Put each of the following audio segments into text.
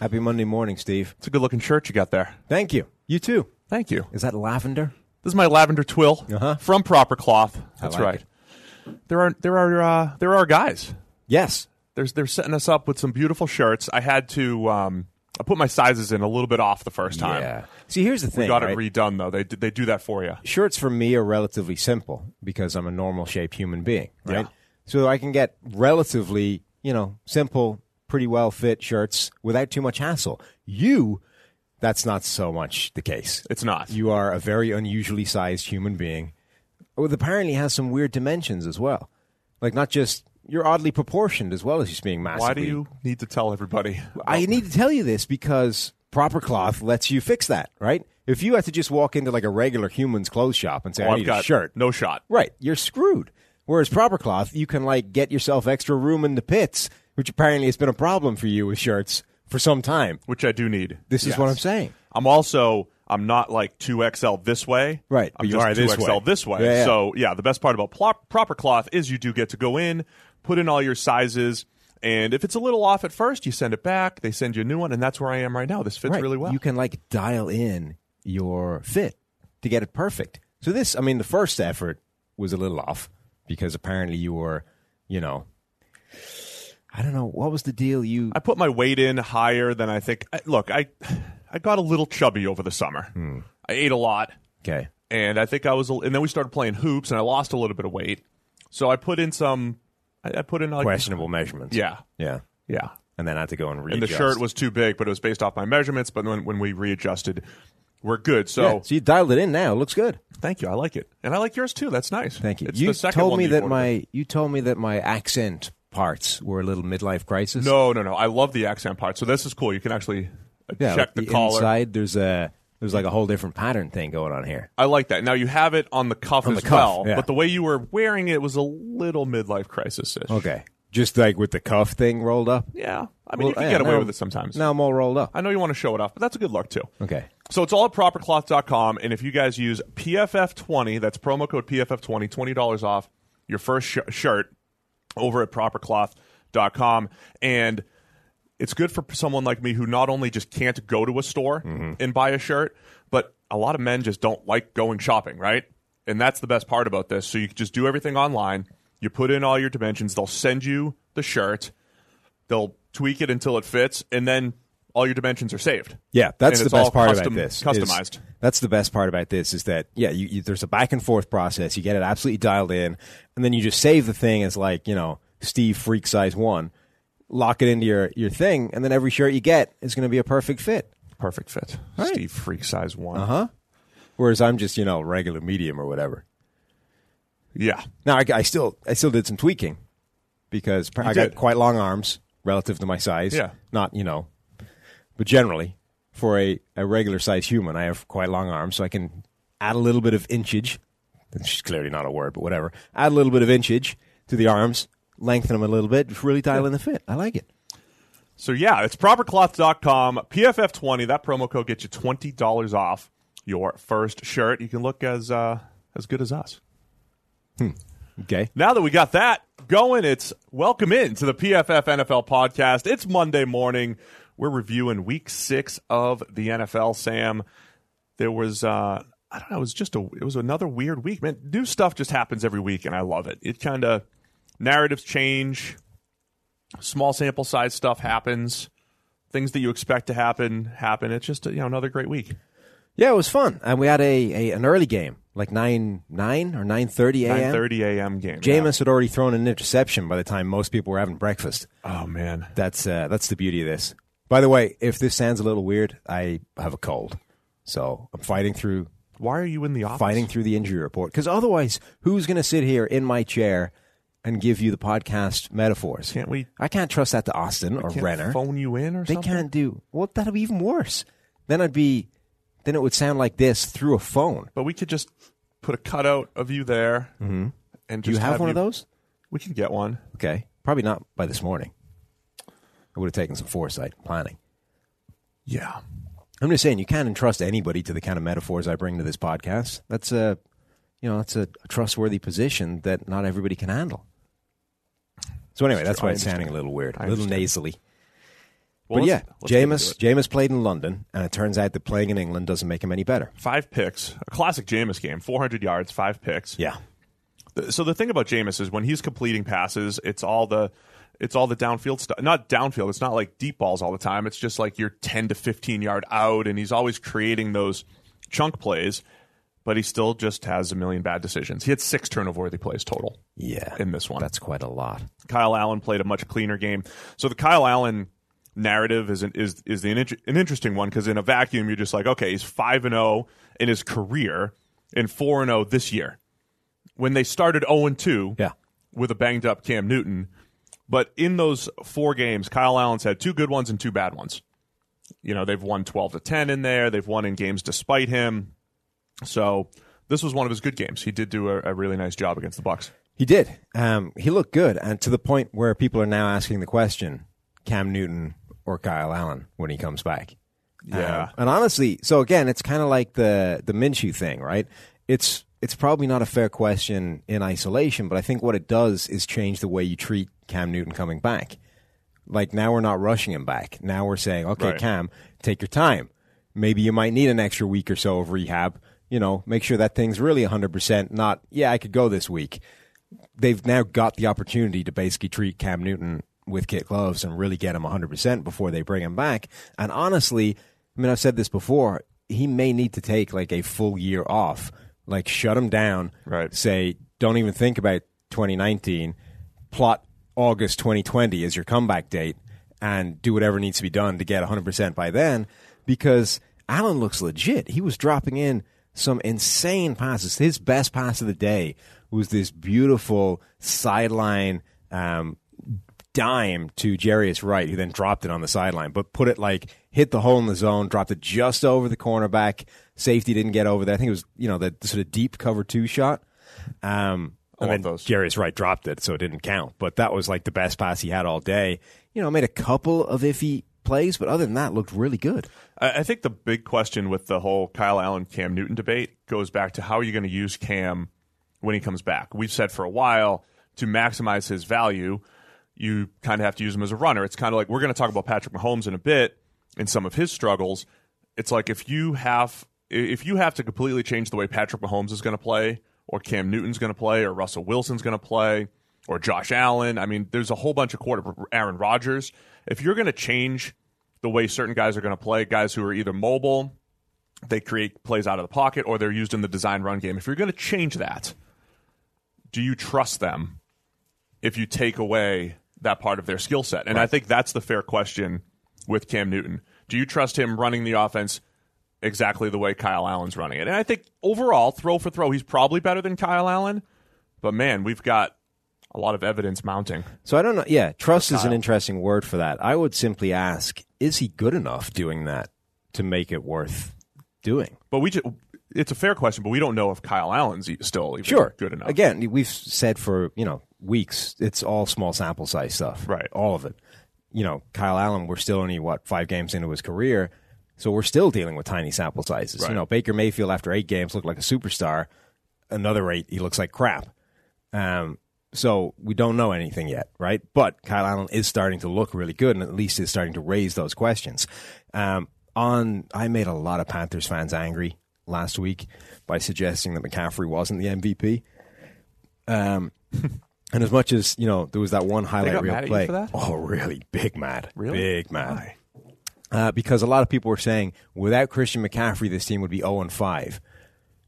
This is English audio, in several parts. Happy Monday morning, Steve. It's a good-looking shirt you got there. Thank you. You too. Thank you. Is that lavender? This is my lavender twill from Proper Cloth. That's like right. There are guys. Yes. They're setting us up with some beautiful shirts. I had to I put my sizes in a little bit off the first time. Yeah. See, here's the thing. We got it redone, though. They do that for you. Shirts for me are relatively simple because I'm a normal-shaped human being, right? Yeah. So I can get relatively, simple, pretty well-fit shirts without too much hassle. You, that's not so much the case. It's not. You are a very unusually sized human being. It apparently has some weird dimensions as well. Like, not just, you're oddly proportioned as well as just being massive. Why do you need to tell everybody? I need to tell you this because Proper Cloth lets you fix that, right? If you had to just walk into like a regular human's clothes shop and say, I need a shirt. No shot. Right. You're screwed. Whereas Proper Cloth, you can like get yourself extra room in the pits, which apparently has been a problem for you with shirts for some time. Which I do need. This is what I'm saying. I'm not like 2XL this way. Right. I'm just 2XL this way. Yeah. So, yeah, the best part about Proper Cloth is you do get to go in, put in all your sizes, and if it's a little off at first, you send it back, they send you a new one, and that's where I am right now. This fits really well. You can like dial in your fit to get it perfect. So this, the first effort was a little off because apparently you were, I don't know. What was the deal? I put my weight in higher than I think. I got a little chubby over the summer. I ate a lot. Okay. And I think and then we started playing hoops, and I lost a little bit of weight. So I put in like questionable measurements. Yeah. And then I had to go and readjust. And the shirt was too big, but it was based off my measurements. But when we readjusted, we're good. So you dialed it in now. It looks good. Thank you. I like it, and I like yours too. That's nice. Thank you. You told me that my accent parts were a little midlife crisis. No. I love the accent part. So this is cool. You can actually check the collar. Inside, there's like a whole different pattern thing going on here. I like that. Now you have it on the cuff well, yeah. But the way you were wearing it was a little midlife crisis-ish. Okay. Just like with the cuff thing rolled up? Yeah. You can get away with it sometimes. Now I'm all rolled up. I know you want to show it off, but that's a good look too. Okay. So it's all at propercloth.com, and if you guys use PFF20, that's promo code PFF20, $20 off your first shirt. Over at propercloth.com, and it's good for someone like me who not only just can't go to a store and buy a shirt, but a lot of men just don't like going shopping, right? And that's the best part about this. So you can just do everything online. You put in all your dimensions. They'll send you the shirt. They'll tweak it until it fits, and then all your dimensions are saved. Yeah, that's the best part about this. Customized. That's the best part about this is that, there's a back and forth process. You get it absolutely dialed in, and then you just save the thing as like, Steve Freak Size 1. Lock it into your thing, and then every shirt you get is going to be a perfect fit. Perfect fit. Right. Steve Freak Size 1. Uh-huh. Whereas I'm just, regular medium or whatever. Yeah. Now, I still did some tweaking because I got quite long arms relative to my size. Yeah. Not, But generally, for a regular-sized human, I have quite long arms, so I can add a little bit of inchage. It's clearly not a word, but whatever. Add a little bit of inchage to the arms, lengthen them a little bit, just really dial in the fit. I like it. So, yeah, it's propercloth.com, PFF20. That promo code gets you $20 off your first shirt, you can look as good as us. Okay. Now that we got that going, it's welcome in to the PFF NFL podcast. It's Monday morning. We're reviewing Week 6 of the NFL. Sam, there was I don't know. It was another weird week, man. New stuff just happens every week, and I love it. It kind of narratives change, small sample size stuff happens, things that you expect to happen. It's just another great week. Yeah, it was fun, and we had an early game, like 9 or 9:30 a.m. 9:30 a.m. game. Jameis had already thrown an interception by the time most people were having breakfast. Oh man, that's the beauty of this. By the way, if this sounds a little weird, I have a cold, so I'm fighting through. Why are you in the office? Fighting through the injury report. Because otherwise, who's going to sit here in my chair and give you the podcast metaphors? Can't we? I can't trust that to Austin or Renner. Phone you in or something? They can't do. Well, that'd be even worse. Then it would sound like this through a phone. But we could just put a cutout of you there. Mm-hmm. And just do you have one of those? We can get one. Okay. Probably not by this morning. It would have taken some foresight planning. Yeah. I'm just saying, you can't entrust anybody to the kind of metaphors I bring to this podcast. That's a trustworthy position that not everybody can handle. So anyway, that's why it's sounding a little weird, a little nasally. Well, but yeah, Jameis played in London, and it turns out that playing in England doesn't make him any better. 5 picks, a classic Jameis game, 400 yards, 5 picks. Yeah. So the thing about Jameis is when he's completing passes, it's all the downfield stuff. Not downfield. It's not like deep balls all the time. It's just like you're 10 to 15 yard out, and he's always creating those chunk plays, but he still just has a million bad decisions. He had 6 turnover-worthy plays total in this one. That's quite a lot. Kyle Allen played a much cleaner game. So the Kyle Allen narrative is an interesting one, because in a vacuum, you're just like, okay, he's 5-0 in his career and 4-0 this year. When they started 0-2 with a banged-up Cam Newton. But in those 4 games, Kyle Allen's had 2 good ones and 2 bad ones. They've won 12-10 in there. They've won in games despite him. So this was one of his good games. He did do a really nice job against the Bucs. He did. He looked good, and to the point where people are now asking the question, Cam Newton or Kyle Allen when he comes back. Yeah. And honestly, so again, it's kind of like the Minshew thing, right? It's probably not a fair question in isolation, but I think what it does is change the way you treat Cam Newton coming back. Like, now we're not rushing him back. Now we're saying, okay, right, Cam, take your time. Maybe you might need an extra week or so of rehab. Make sure that thing's really 100%, not, I could go this week. They've now got the opportunity to basically treat Cam Newton with kid gloves and really get him 100% before they bring him back. And honestly, I've said this before, he may need to take like a full year off. Like, shut him down, right? Say, don't even think about 2019, plot August 2020 as your comeback date, and do whatever needs to be done to get 100% by then, because Allen looks legit. He was dropping in some insane passes. His best pass of the day was this beautiful sideline dime to Jarius Wright, who then dropped it on the sideline, but put it like, hit the hole in the zone, dropped it just over the cornerback. Safety didn't get over there. I think it was, the sort of deep cover 2 shot. And then those. Jarius Wright dropped it, so it didn't count. But that was like the best pass he had all day. Made a couple of iffy plays, but other than that, looked really good. I think the big question with the whole Kyle Allen, Cam Newton debate goes back to, how are you going to use Cam when he comes back? We've said for a while, to maximize his value, you kind of have to use him as a runner. It's kind of like, we're going to talk about Patrick Mahomes in a bit and some of his struggles. It's like, if you have to completely change the way Patrick Mahomes is going to play, or Cam Newton's going to play, or Russell Wilson's going to play, or Josh Allen. There's a whole bunch of quarterbacks, Aaron Rodgers. If you're going to change the way certain guys are going to play, guys who are either mobile, they create plays out of the pocket, or they're used in the design run game. If you're going to change that, do you trust them if you take away that part of their skill set? And right, I think that's the fair question with Cam Newton. Do you trust him running the offense exactly the way Kyle Allen's running it? And I think overall, throw for throw, he's probably better than Kyle Allen. But man, we've got a lot of evidence mounting. So I don't know. Yeah, trust is an interesting word for that. I would simply ask, is he good enough doing that to make it worth doing? But it's a fair question, but we don't know if Kyle Allen's still even good enough. Again, we've said for weeks, it's all small sample size stuff. Right. All of it. Kyle Allen, we're still only, 5 games into his career. So we're still dealing with tiny sample sizes. Right. You know, Baker Mayfield after 8 games looked like a superstar. Another 8, he looks like crap. So we don't know anything yet, right? But Kyle Allen is starting to look really good, and at least is starting to raise those questions. I made a lot of Panthers fans angry last week by suggesting that McCaffrey wasn't the MVP. And as much as, you know, there was that one highlight reel play. For that? Oh, really? Big mad. Really? Big mad. Why? Because a lot of people were saying, without Christian McCaffrey, this team would be 0-5.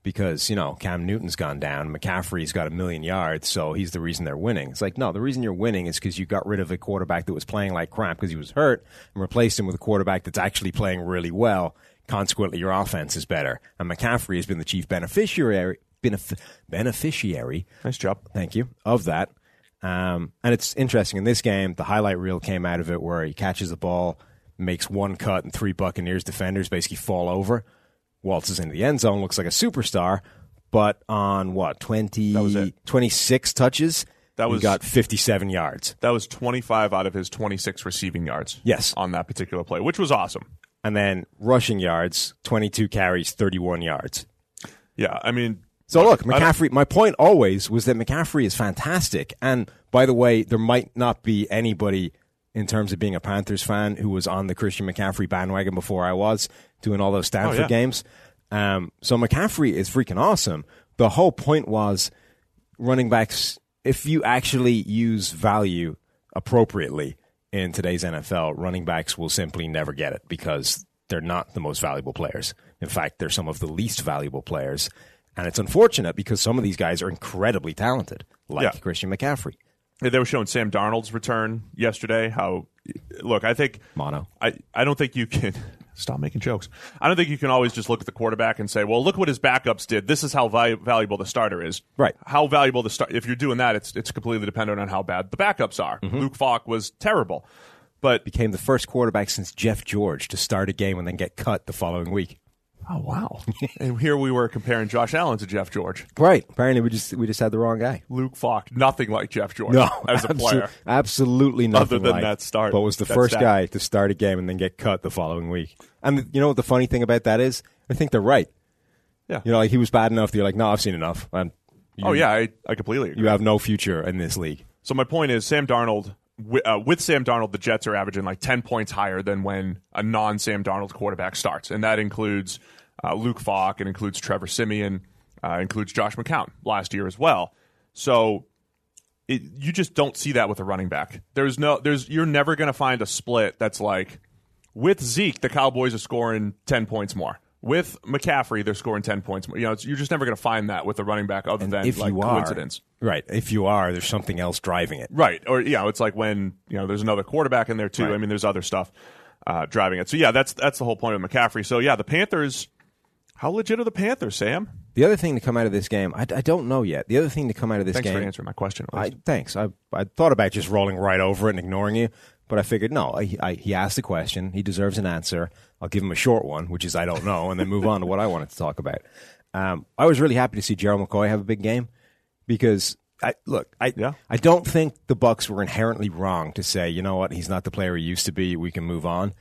Because, you know, Cam Newton's gone down, McCaffrey's got 1,000,000 yards, so he's the reason they're winning. It's like, no, the reason you're winning is because you got rid of a quarterback that was playing like crap because he was hurt and replaced him with a quarterback that's actually playing really well. Consequently, your offense is better. And McCaffrey has been the chief beneficiary. Nice job. Thank you. Of that. And it's interesting. In this game, the highlight reel came out of it where he catches the ball, makes one cut, and 3 Buccaneers defenders basically fall over. Waltzes into the end zone, looks like a superstar, but on what, 26 touches, he got 57 yards. That was 25 out of his 26 receiving yards. Yes, on that particular play, which was awesome. And then rushing yards, 22 carries, 31 yards. Yeah, I mean... So look, McCaffrey, my point always was that McCaffrey is fantastic, and by the way, there might not be anybody... in terms of being a Panthers fan who was on the Christian McCaffrey bandwagon before I was, doing all those Stanford games. So McCaffrey is freaking awesome. The whole point was running backs, if you actually use value appropriately in today's NFL, running backs will simply never get it because they're not the most valuable players. In fact, they're some of the least valuable players. And it's unfortunate because some of these guys are incredibly talented, like Christian McCaffrey. They were showing Sam Darnold's return yesterday. I think mono. I don't think you can stop making jokes. I don't think you can always just look at the quarterback and say, "Well, look what his backups did. This is how valuable the starter is." Right? How valuable the starter? If you're doing that, it's completely dependent on how bad the backups are. Mm-hmm. Luke Falk was terrible, but became the first quarterback since Jeff George to start a game and then get cut the following week. Oh wow! And here we were comparing Josh Allen to Jeff George. Right. Apparently, we just had the wrong guy. Luke Falk, nothing like Jeff George as a player. Absolutely nothing. Other than that start, but was the first guy to start a game and then get cut the following week. And you know what the funny thing about that is? I think they're right. Yeah. You know, like he was bad enough that you're like, no, I've seen enough. I completely agree. You have no future in this league. So my point is, Sam Darnold. With Sam Darnold, the Jets are averaging like 10 points higher than when a non-Sam Darnold quarterback starts. And that includes Luke Falk, it includes Trevor Siemian, includes Josh McCown last year as well. So you just don't see that with a running back. You're never going to find a split that's like, with Zeke, the Cowboys are scoring 10 points more. With McCaffrey, they're scoring 10 points more. You know, you're just never going to find that with a running back other than like coincidence. Right. If you are, there's something else driving it. Right. Or, it's like when, there's another quarterback in there too. Right. I mean, there's other stuff driving it. So, that's the whole point of McCaffrey. So, the Panthers, how legit are the Panthers, Sam? The other thing to come out of this game, I don't know yet. The other thing to come out of this game. Thanks for answering my question. Thanks. I thought about just rolling right over it and ignoring you. But I figured, no, he asked the question. He deserves an answer. I'll give him a short one, which is I don't know, and then move on to what I wanted to talk about. I was really happy to see Gerald McCoy have a big game because, I don't think the Bucs were inherently wrong to say, you know what, he's not the player he used to be. We can move on.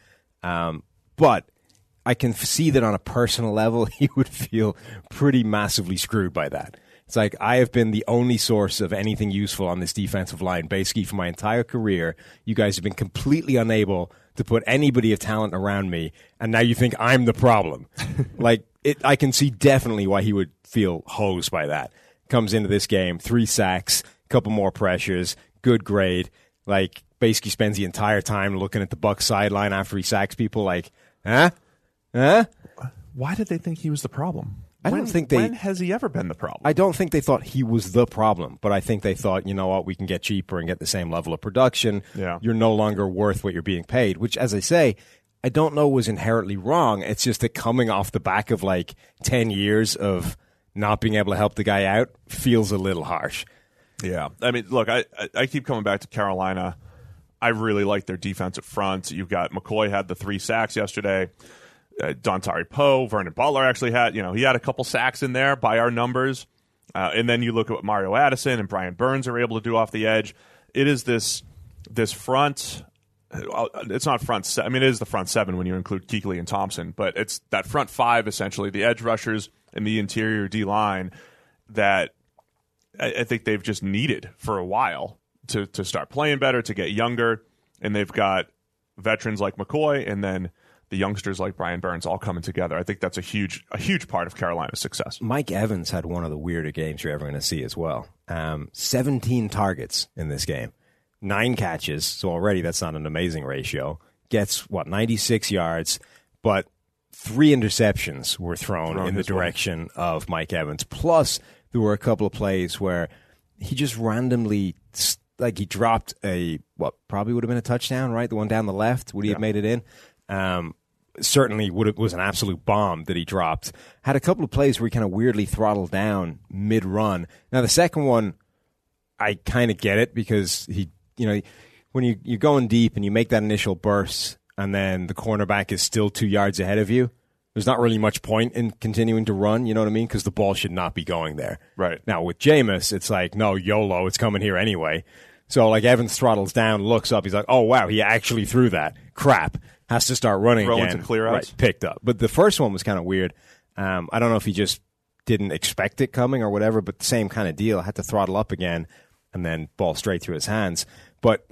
But I can see that on a personal level, he would feel pretty massively screwed by that. It's like, I have been the only source of anything useful on this defensive line, basically, for my entire career. You guys have been completely unable to put anybody of talent around me, and now you think I'm the problem. I can see definitely why he would feel hosed by that. Comes into this game, 3 sacks, a couple more pressures, good grade. Basically spends the entire time looking at the Bucs sideline after he sacks people like, huh? Why did they think he was the problem? When has he ever been the problem? I don't think they thought he was the problem, but I think they thought, you know what, we can get cheaper and get the same level of production. Yeah. You're no longer worth what you're being paid, which, as I say, I don't know was inherently wrong. It's just that coming off the back of 10 years of not being able to help the guy out feels a little harsh. Yeah. I mean, look, I keep coming back to Carolina. I really like their defensive front. You've got McCoy had the 3 sacks yesterday. Dontari Poe, Vernon Butler actually had, he had a couple sacks in there by our numbers. And then you look at what Mario Addison and Brian Burns are able to do off the edge. It is this front it's not front seven. I mean, it is the front seven when you include Kuechly and Thompson, but it's that front five, essentially, the edge rushers and the interior D-line that I think they've just needed for a while to start playing better, to get younger. And they've got veterans like McCoy and then the youngsters like Brian Burns all coming together. I think that's a huge part of Carolina's success. Mike Evans had one of the weirder games you're ever going to see as well. 17 targets in this game. 9 catches, so already that's not an amazing ratio. Gets, 96 yards, but 3 interceptions were thrown in the direction of Mike Evans. Plus, there were a couple of plays where he just randomly, he dropped probably would have been a touchdown, right? The one down the left, would he have made it in? Certainly was an absolute bomb that he dropped. Had a couple of plays where he kind of weirdly throttled down mid-run. Now, the second one, I kind of get it because he... when you're going deep and you make that initial burst and then the cornerback is still 2 yards ahead of you, there's not really much point in continuing to run, you know what I mean? Because the ball should not be going there. Right. Now, with Jameis, it's like, no, YOLO, it's coming here anyway. So, Evans throttles down, looks up, he's like, oh, wow, he actually threw that. Crap. Has to start running again. To clear outs. Right, picked up. But the first one was kind of weird. I don't know if he just didn't expect it coming or whatever, but the same kind of deal. Had to throttle up again and then ball straight through his hands. But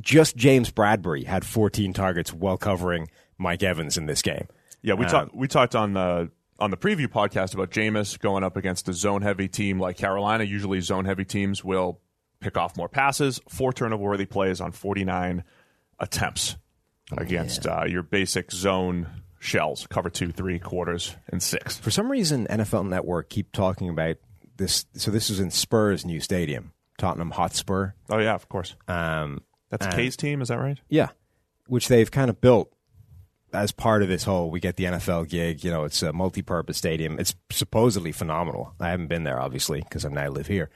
just James Bradbury had 14 targets while covering Mike Evans in this game. Yeah, we talked on the preview podcast about Jameis going up against a zone-heavy team like Carolina. Usually zone-heavy teams will pick off more passes. 4 turnover-worthy plays on 49 attempts against your basic zone shells, cover 2, 3, quarters, and 6. For some reason, NFL Network keep talking about this. So this is in Spurs' new stadium. Tottenham Hotspur. Oh, yeah, of course. That's K's team, is that right? Yeah, which they've kind of built as part of this whole we get the NFL gig. It's a multi-purpose stadium. It's supposedly phenomenal. I haven't been there, obviously, because I now live here.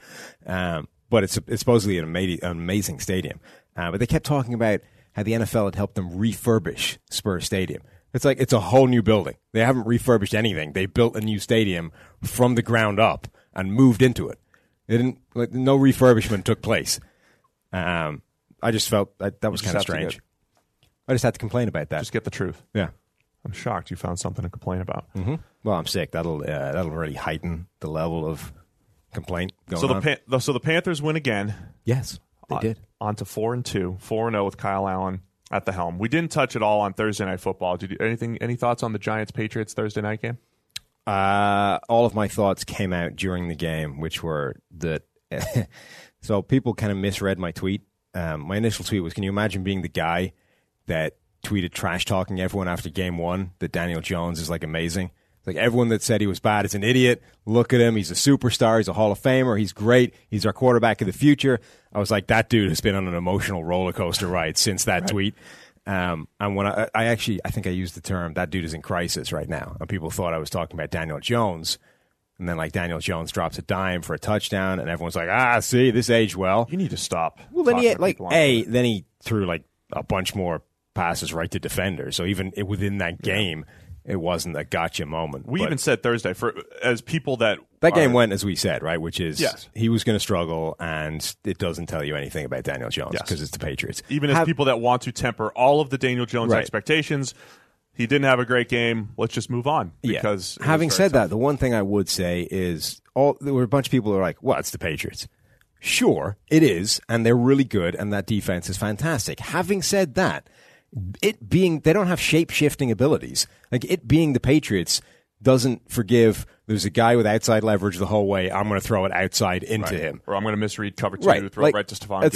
But it's supposedly an amazing stadium. But they kept talking about how the NFL had helped them refurbish Spurs Stadium. It's like it's a whole new building. They haven't refurbished anything. They built a new stadium from the ground up and moved into it. They didn't no refurbishment took place. I just felt that was kind of strange. I just had to complain about that. Just get the truth. Yeah, I'm shocked you found something to complain about. Mm-hmm. Well, I'm sick. That'll really heighten the level of complaint going on. So the Panthers win again. Yes, they did. On to 4-2, 4-0 with Kyle Allen at the helm. We didn't touch at all on Thursday Night Football. Did you, any thoughts on the Giants-Patriots Thursday night game? All of my thoughts came out during the game, which were that. So people kind of misread my tweet. My initial tweet was, can you imagine being the guy that tweeted trash-talking everyone after game one, that Daniel Jones is, amazing? Everyone that said he was bad is an idiot. Look at him. He's a superstar. He's a Hall of Famer. He's great. He's our quarterback of the future. I was like, that dude has been on an emotional roller coaster ride since that tweet. And when I think I used the term, that dude is in crisis right now. And people thought I was talking about Daniel Jones. And then Daniel Jones drops a dime for a touchdown. And everyone's like, see, this aged well. You need to stop. Well, then he, then he threw a bunch more passes right to defenders. So even within that game, it wasn't a gotcha moment. We even said Thursday as people that... That game went as we said, right? Which is he was going to struggle, and it doesn't tell you anything about Daniel Jones because it's the Patriots. Even as people that want to temper all of the Daniel Jones expectations, he didn't have a great game. Let's just move on. Because having said that, the one thing I would say is there were a bunch of people who were like, well, it's the Patriots. Sure, it is, and they're really good, and that defense is fantastic. Having said that, it being they don't have shape-shifting abilities. It being the Patriots doesn't forgive... There's a guy with outside leverage the whole way. I'm going to throw it outside into him. Or I'm going to misread cover two, throw it right to Stephon Diggs.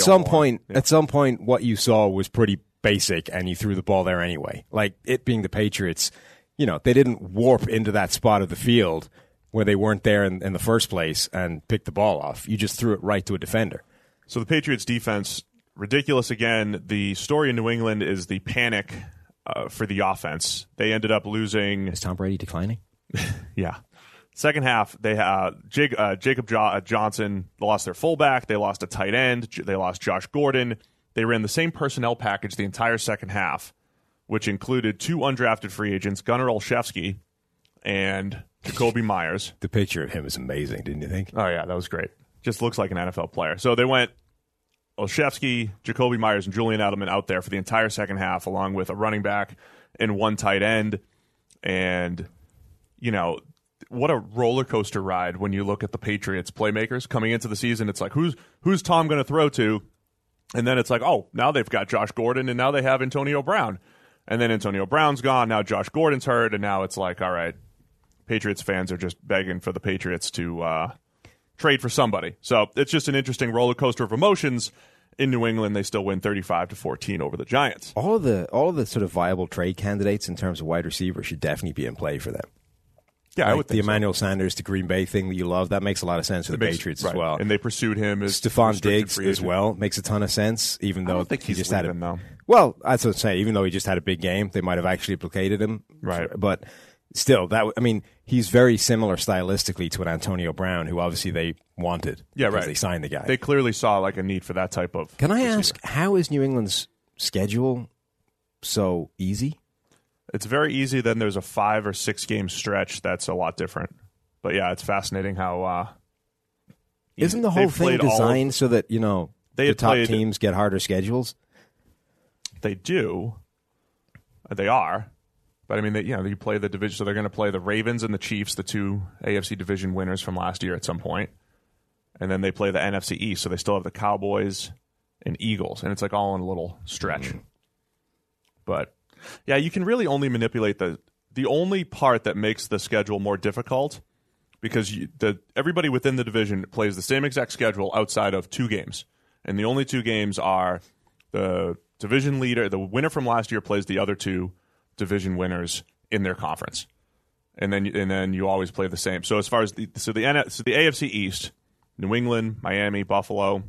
At some point, what you saw was pretty basic, and you threw the ball there anyway. It being the Patriots, they didn't warp into that spot of the field where they weren't there in the first place and pick the ball off. You just threw it right to a defender. So the Patriots' defense, ridiculous again. The story in New England is the panic for the offense. They ended up losing. Is Tom Brady declining? Yeah. Second half, they Jacob Johnson lost their fullback. They lost a tight end. They lost Josh Gordon. They ran the same personnel package the entire second half, which included 2 undrafted free agents, Gunnar Olszewski and Jacoby Myers. The picture of him is amazing, didn't you think? Oh, yeah, that was great. Just looks like an NFL player. So they went Olszewski, Jacoby Myers, and Julian Edelman out there for the entire second half, along with a running back and one tight end. And, you know, what a roller coaster ride when you look at the Patriots playmakers coming into the season. It's like, who's Tom going to throw to? And then it's like, oh, now they've got Josh Gordon, and now they have Antonio Brown. And then Antonio Brown's gone, now Josh Gordon's hurt, and now it's like, all right, Patriots fans are just begging for the Patriots to trade for somebody. So it's just an interesting roller coaster of emotions. In New England, they still win 35-14 over the Giants. All of the sort of viable trade candidates in terms of wide receiver should definitely be in play for them. Yeah, like I would think the Emmanuel Sanders to Green Bay thing that you love, that makes a lot of sense for the Patriots as well. And they pursued him as Stephon Diggs as well. Makes a ton of sense, even though I don't think he just leaving, had a well, that's what I'm saying. Even though he just had a big game, they might have actually implicated him, right? But still, he's very similar stylistically to an Antonio Brown, who obviously they wanted. Yeah, right. Because they signed the guy. They clearly saw like a need for that type of. Can I ask, how is New England's schedule so easy? It's very easy. Then there's a 5 or 6 game stretch that's a lot different. But yeah, it's fascinating how. Isn't the whole thing designed so that the top teams get harder schedules? They do. They are, but I mean, you play the division, so they're going to play the Ravens and the Chiefs, the two AFC division winners from last year, at some point, and then they play the NFC East, so they still have the Cowboys and Eagles, and it's like all in a little stretch, but. Yeah, you can really only manipulate the only part that makes the schedule more difficult, because everybody within the division plays the same exact schedule outside of 2 games. And the only 2 games are the division leader, the winner from last year plays the other 2 division winners in their conference. And then you always play the same. So as far as the AFC East, New England, Miami, Buffalo,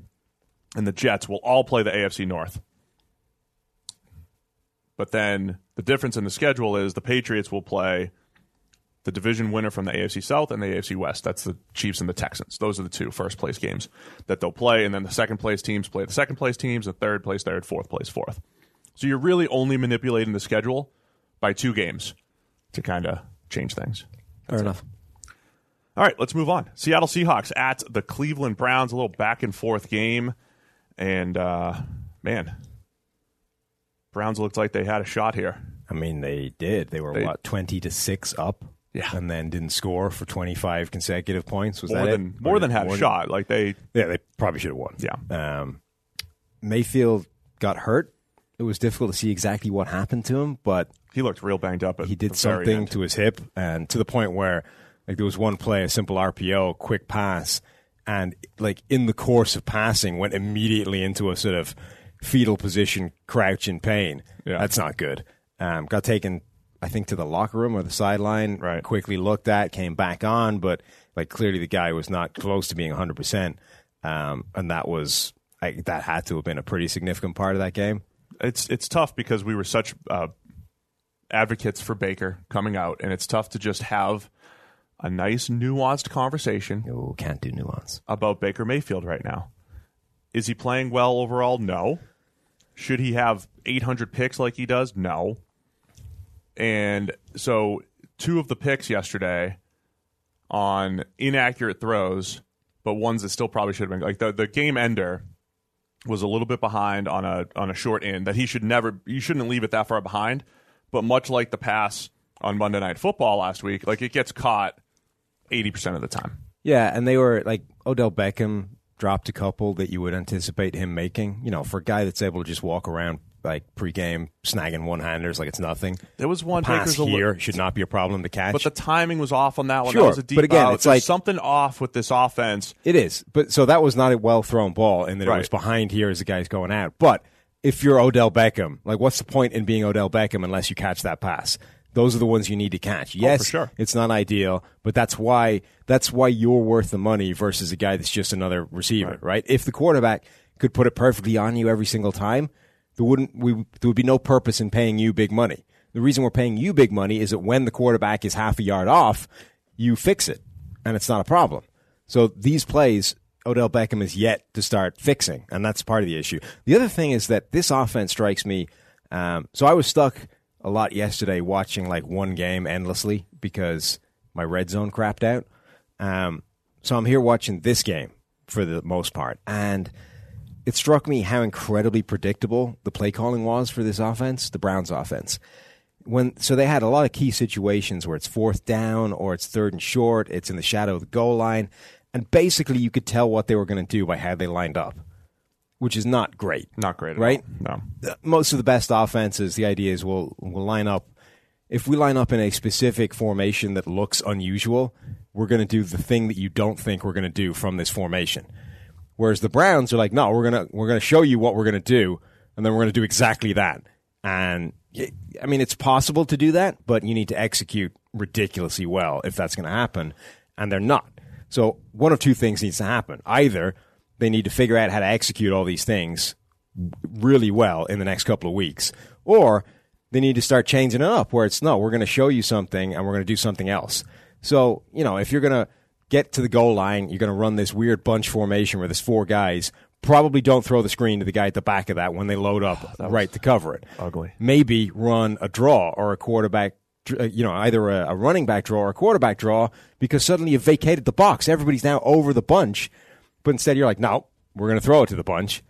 and the Jets will all play the AFC North. But then the difference in the schedule is the Patriots will play the division winner from the AFC South and the AFC West. That's the Chiefs and the Texans. Those are the 2 first-place games that they'll play, and then the second-place teams play the second-place teams, the third-place third, fourth-place fourth. So you're really only manipulating the schedule by 2 games to kind of change things. Fair enough. All right, let's move on. Seattle Seahawks at the Cleveland Browns, a little back-and-forth game, and, man... Browns looked like they had a shot here. I mean, they did. They were, 20-6 up, and then didn't score for 25 consecutive points. Was more than had a shot. Like they probably should have won. Yeah. Mayfield got hurt. It was difficult to see exactly what happened to him, but he looked real banged up. He did something to his hip, and to the point where, like, there was one play, a simple RPO, quick pass, and like in the course of passing, went immediately into a sort of fetal position, crouch in pain. Yeah. That's not good. Got taken, I think, to the locker room or the sideline, right. Quickly looked at, came back on, but like clearly the guy was not close to being 100%. And that was that had to have been a pretty significant part of that game. It's tough because we were such advocates for Baker coming out, and it's tough to just have a nice, nuanced conversation. Oh, can't do nuance. About Baker Mayfield right now. Is he playing well overall? No. Should he have 800 picks like he does? No. And so 2 of the picks yesterday on inaccurate throws, but ones that still probably should have been. Like the game ender was a little bit behind on a short end that you shouldn't leave it that far behind. But much like the pass on Monday Night Football last week, like it gets caught 80% of the time. Yeah, and they were like Odell Beckham dropped a couple that you would anticipate him making. For a guy that's able to just walk around like pregame snagging one-handers like it's nothing. There was one pass here should not be a problem to catch. But the timing was off on that one. Sure, that was a deep but again, out. It's like something off with this offense. It is, but so that was not a well-thrown ball, and then it was behind here as the guy's going out. But if you're Odell Beckham, like what's the point in being Odell Beckham unless you catch that pass? Those are the ones you need to catch. Yes, for sure. It's not ideal, but that's why you're worth the money versus a guy that's just another receiver, right? If the quarterback could put it perfectly on you every single time, there would be no purpose in paying you big money. The reason we're paying you big money is that when the quarterback is half a yard off, you fix it, and it's not a problem. So these plays, Odell Beckham is yet to start fixing, and that's part of the issue. The other thing is that this offense strikes me. So I was stuck a lot yesterday watching like one game endlessly because my red zone crapped out. So I'm here watching this game for the most part. And it struck me how incredibly predictable the play calling was for this offense, the Browns offense. So they had a lot of key situations where it's fourth down or it's third and short, it's in the shadow of the goal line, and basically you could tell what they were going to do by how they lined up, which is not great. Not great at right? all. No. Most of the best offenses, the idea is we'll line up. If we line up in a specific formation that looks unusual, we're going to do the thing that you don't think we're going to do from this formation. Whereas the Browns are like, no, we're going to show you what we're going to do, and then we're going to do exactly that. And I mean, it's possible to do that, but you need to execute ridiculously well if that's going to happen, and they're not. So one of two things needs to happen. Either they need to figure out how to execute all these things really well in the next couple of weeks, or they need to start changing it up where it's, no, we're going to show you something and we're going to do something else. So, you know, if you're going to get to the goal line, you're going to run this weird bunch formation where there's four guys. Probably don't throw the screen to the guy at the back of that when they load up right to cover it. Ugly. Maybe run a draw or a quarterback, you know, either a running back draw or a quarterback draw, because suddenly you've vacated the box. Everybody's now over the bunch. But instead you're like, no, we're going to throw it to the bunch.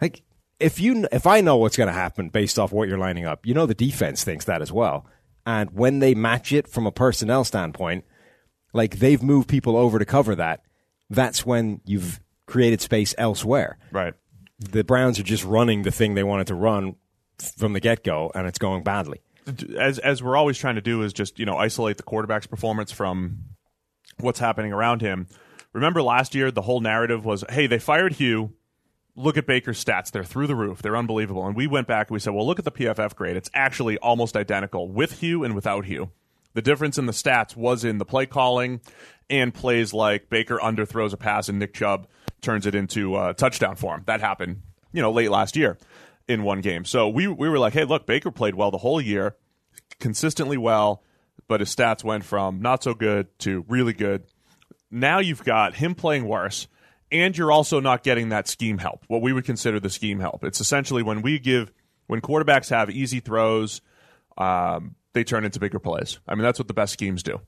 Like, if I know what's going to happen based off what you're lining up, you know the defense thinks that as well. And when they match it from a personnel standpoint, like they've moved people over to cover that, that's when you've created space elsewhere. Right. The Browns are just running the thing they wanted to run from the get-go, and it's going badly. As we're always trying to do is just, you know, isolate the quarterback's performance from what's happening around him. Remember last year, the whole narrative was, hey, they fired Hugh. Look at Baker's stats. They're through the roof. They're unbelievable. And we went back and we said, well, look at the PFF grade. It's actually almost identical with Hugh and without Hugh. The difference in the stats was in the play calling and plays like Baker underthrows a pass and Nick Chubb turns it into a touchdown for him. That happened, you know, late last year in one game. So we were like, hey, look, Baker played well the whole year, consistently well, but his stats went from not so good to really good. Now you've got him playing worse, and you're also not getting that scheme help, what we would consider the scheme help. It's essentially when quarterbacks have easy throws, they turn into bigger plays. I mean, that's what the best schemes do,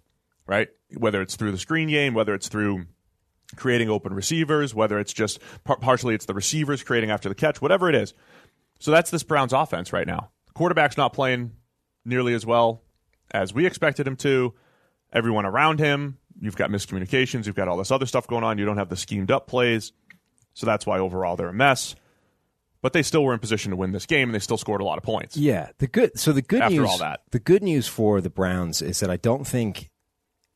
right? Whether it's through the screen game, whether it's through creating open receivers, whether it's just partially it's the receivers creating after the catch, whatever it is. So that's this Browns offense right now. Quarterback's not playing nearly as well as we expected him to. Everyone around him, you've got miscommunications, you've got all this other stuff going on. You don't have the schemed up plays. So that's why overall they're a mess. But they still were in position to win this game, and they still scored a lot of points. Yeah, the good news for the Browns is that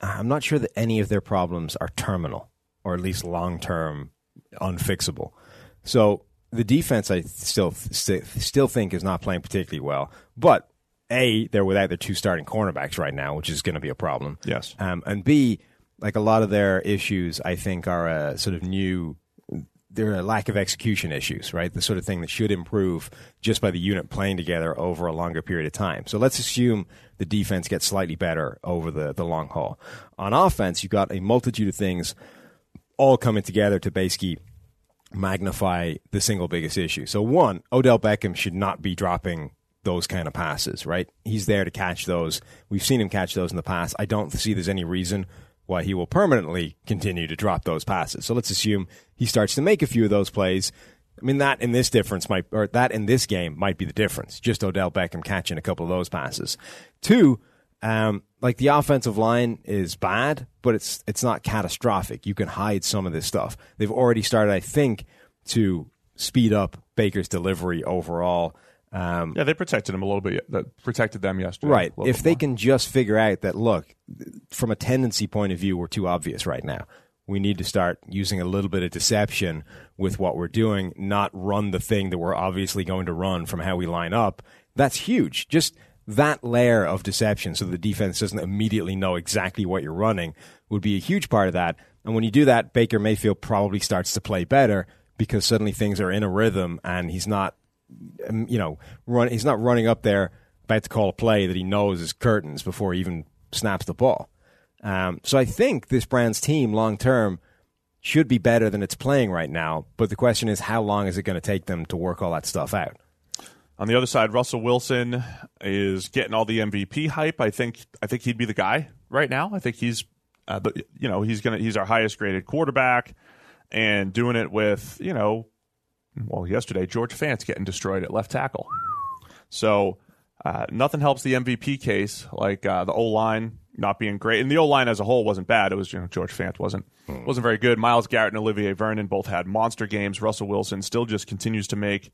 I'm not sure that any of their problems are terminal, or at least long-term unfixable. So the defense I still think is not playing particularly well. But A, they're without their two starting cornerbacks right now, which is going to be a problem. Yes. And B, like a lot of their issues, I think, are a sort of new. There are lack of execution issues, right? The sort of thing that should improve just by the unit playing together over a longer period of time. So let's assume the defense gets slightly better over the long haul. On offense, you've got a multitude of things all coming together to basically magnify the single biggest issue. So one, Odell Beckham should not be dropping those kind of passes, right? He's there to catch those. We've seen him catch those in the past. I don't see there's any reason why he will permanently continue to drop those passes. So let's assume he starts to make a few of those plays. I mean, that in this game might be the difference. Just Odell Beckham catching a couple of those passes. Two, like the offensive line is bad, but it's not catastrophic. You can hide some of this stuff. They've already started, I think, to speed up Baker's delivery overall. Yeah, they protected him a little bit. That protected them yesterday. Right. If they can just figure out that, look, from a tendency point of view, we're too obvious right now. We need to start using a little bit of deception with what we're doing, not run the thing that we're obviously going to run from how we line up. That's huge. Just that layer of deception so the defense doesn't immediately know exactly what you're running would be a huge part of that. And when you do that, Baker Mayfield probably starts to play better because suddenly things are in a rhythm and he's not, you know, he's not running up there about to call a play that he knows is curtains before he even snaps the ball. So I think this Browns team long-term should be better than it's playing right now, but the question is how long is it going to take them to work all that stuff out? On the other side, Russell Wilson is getting all the MVP hype. I think he'd be the guy right now. I think he's our highest graded quarterback and doing it with, you know, well, yesterday, George Fant's getting destroyed at left tackle. So nothing helps the MVP case, like the O-line not being great. And the O-line as a whole wasn't bad. It was, you know, George Fant wasn't very good. Myles Garrett and Olivier Vernon both had monster games. Russell Wilson still just continues to make,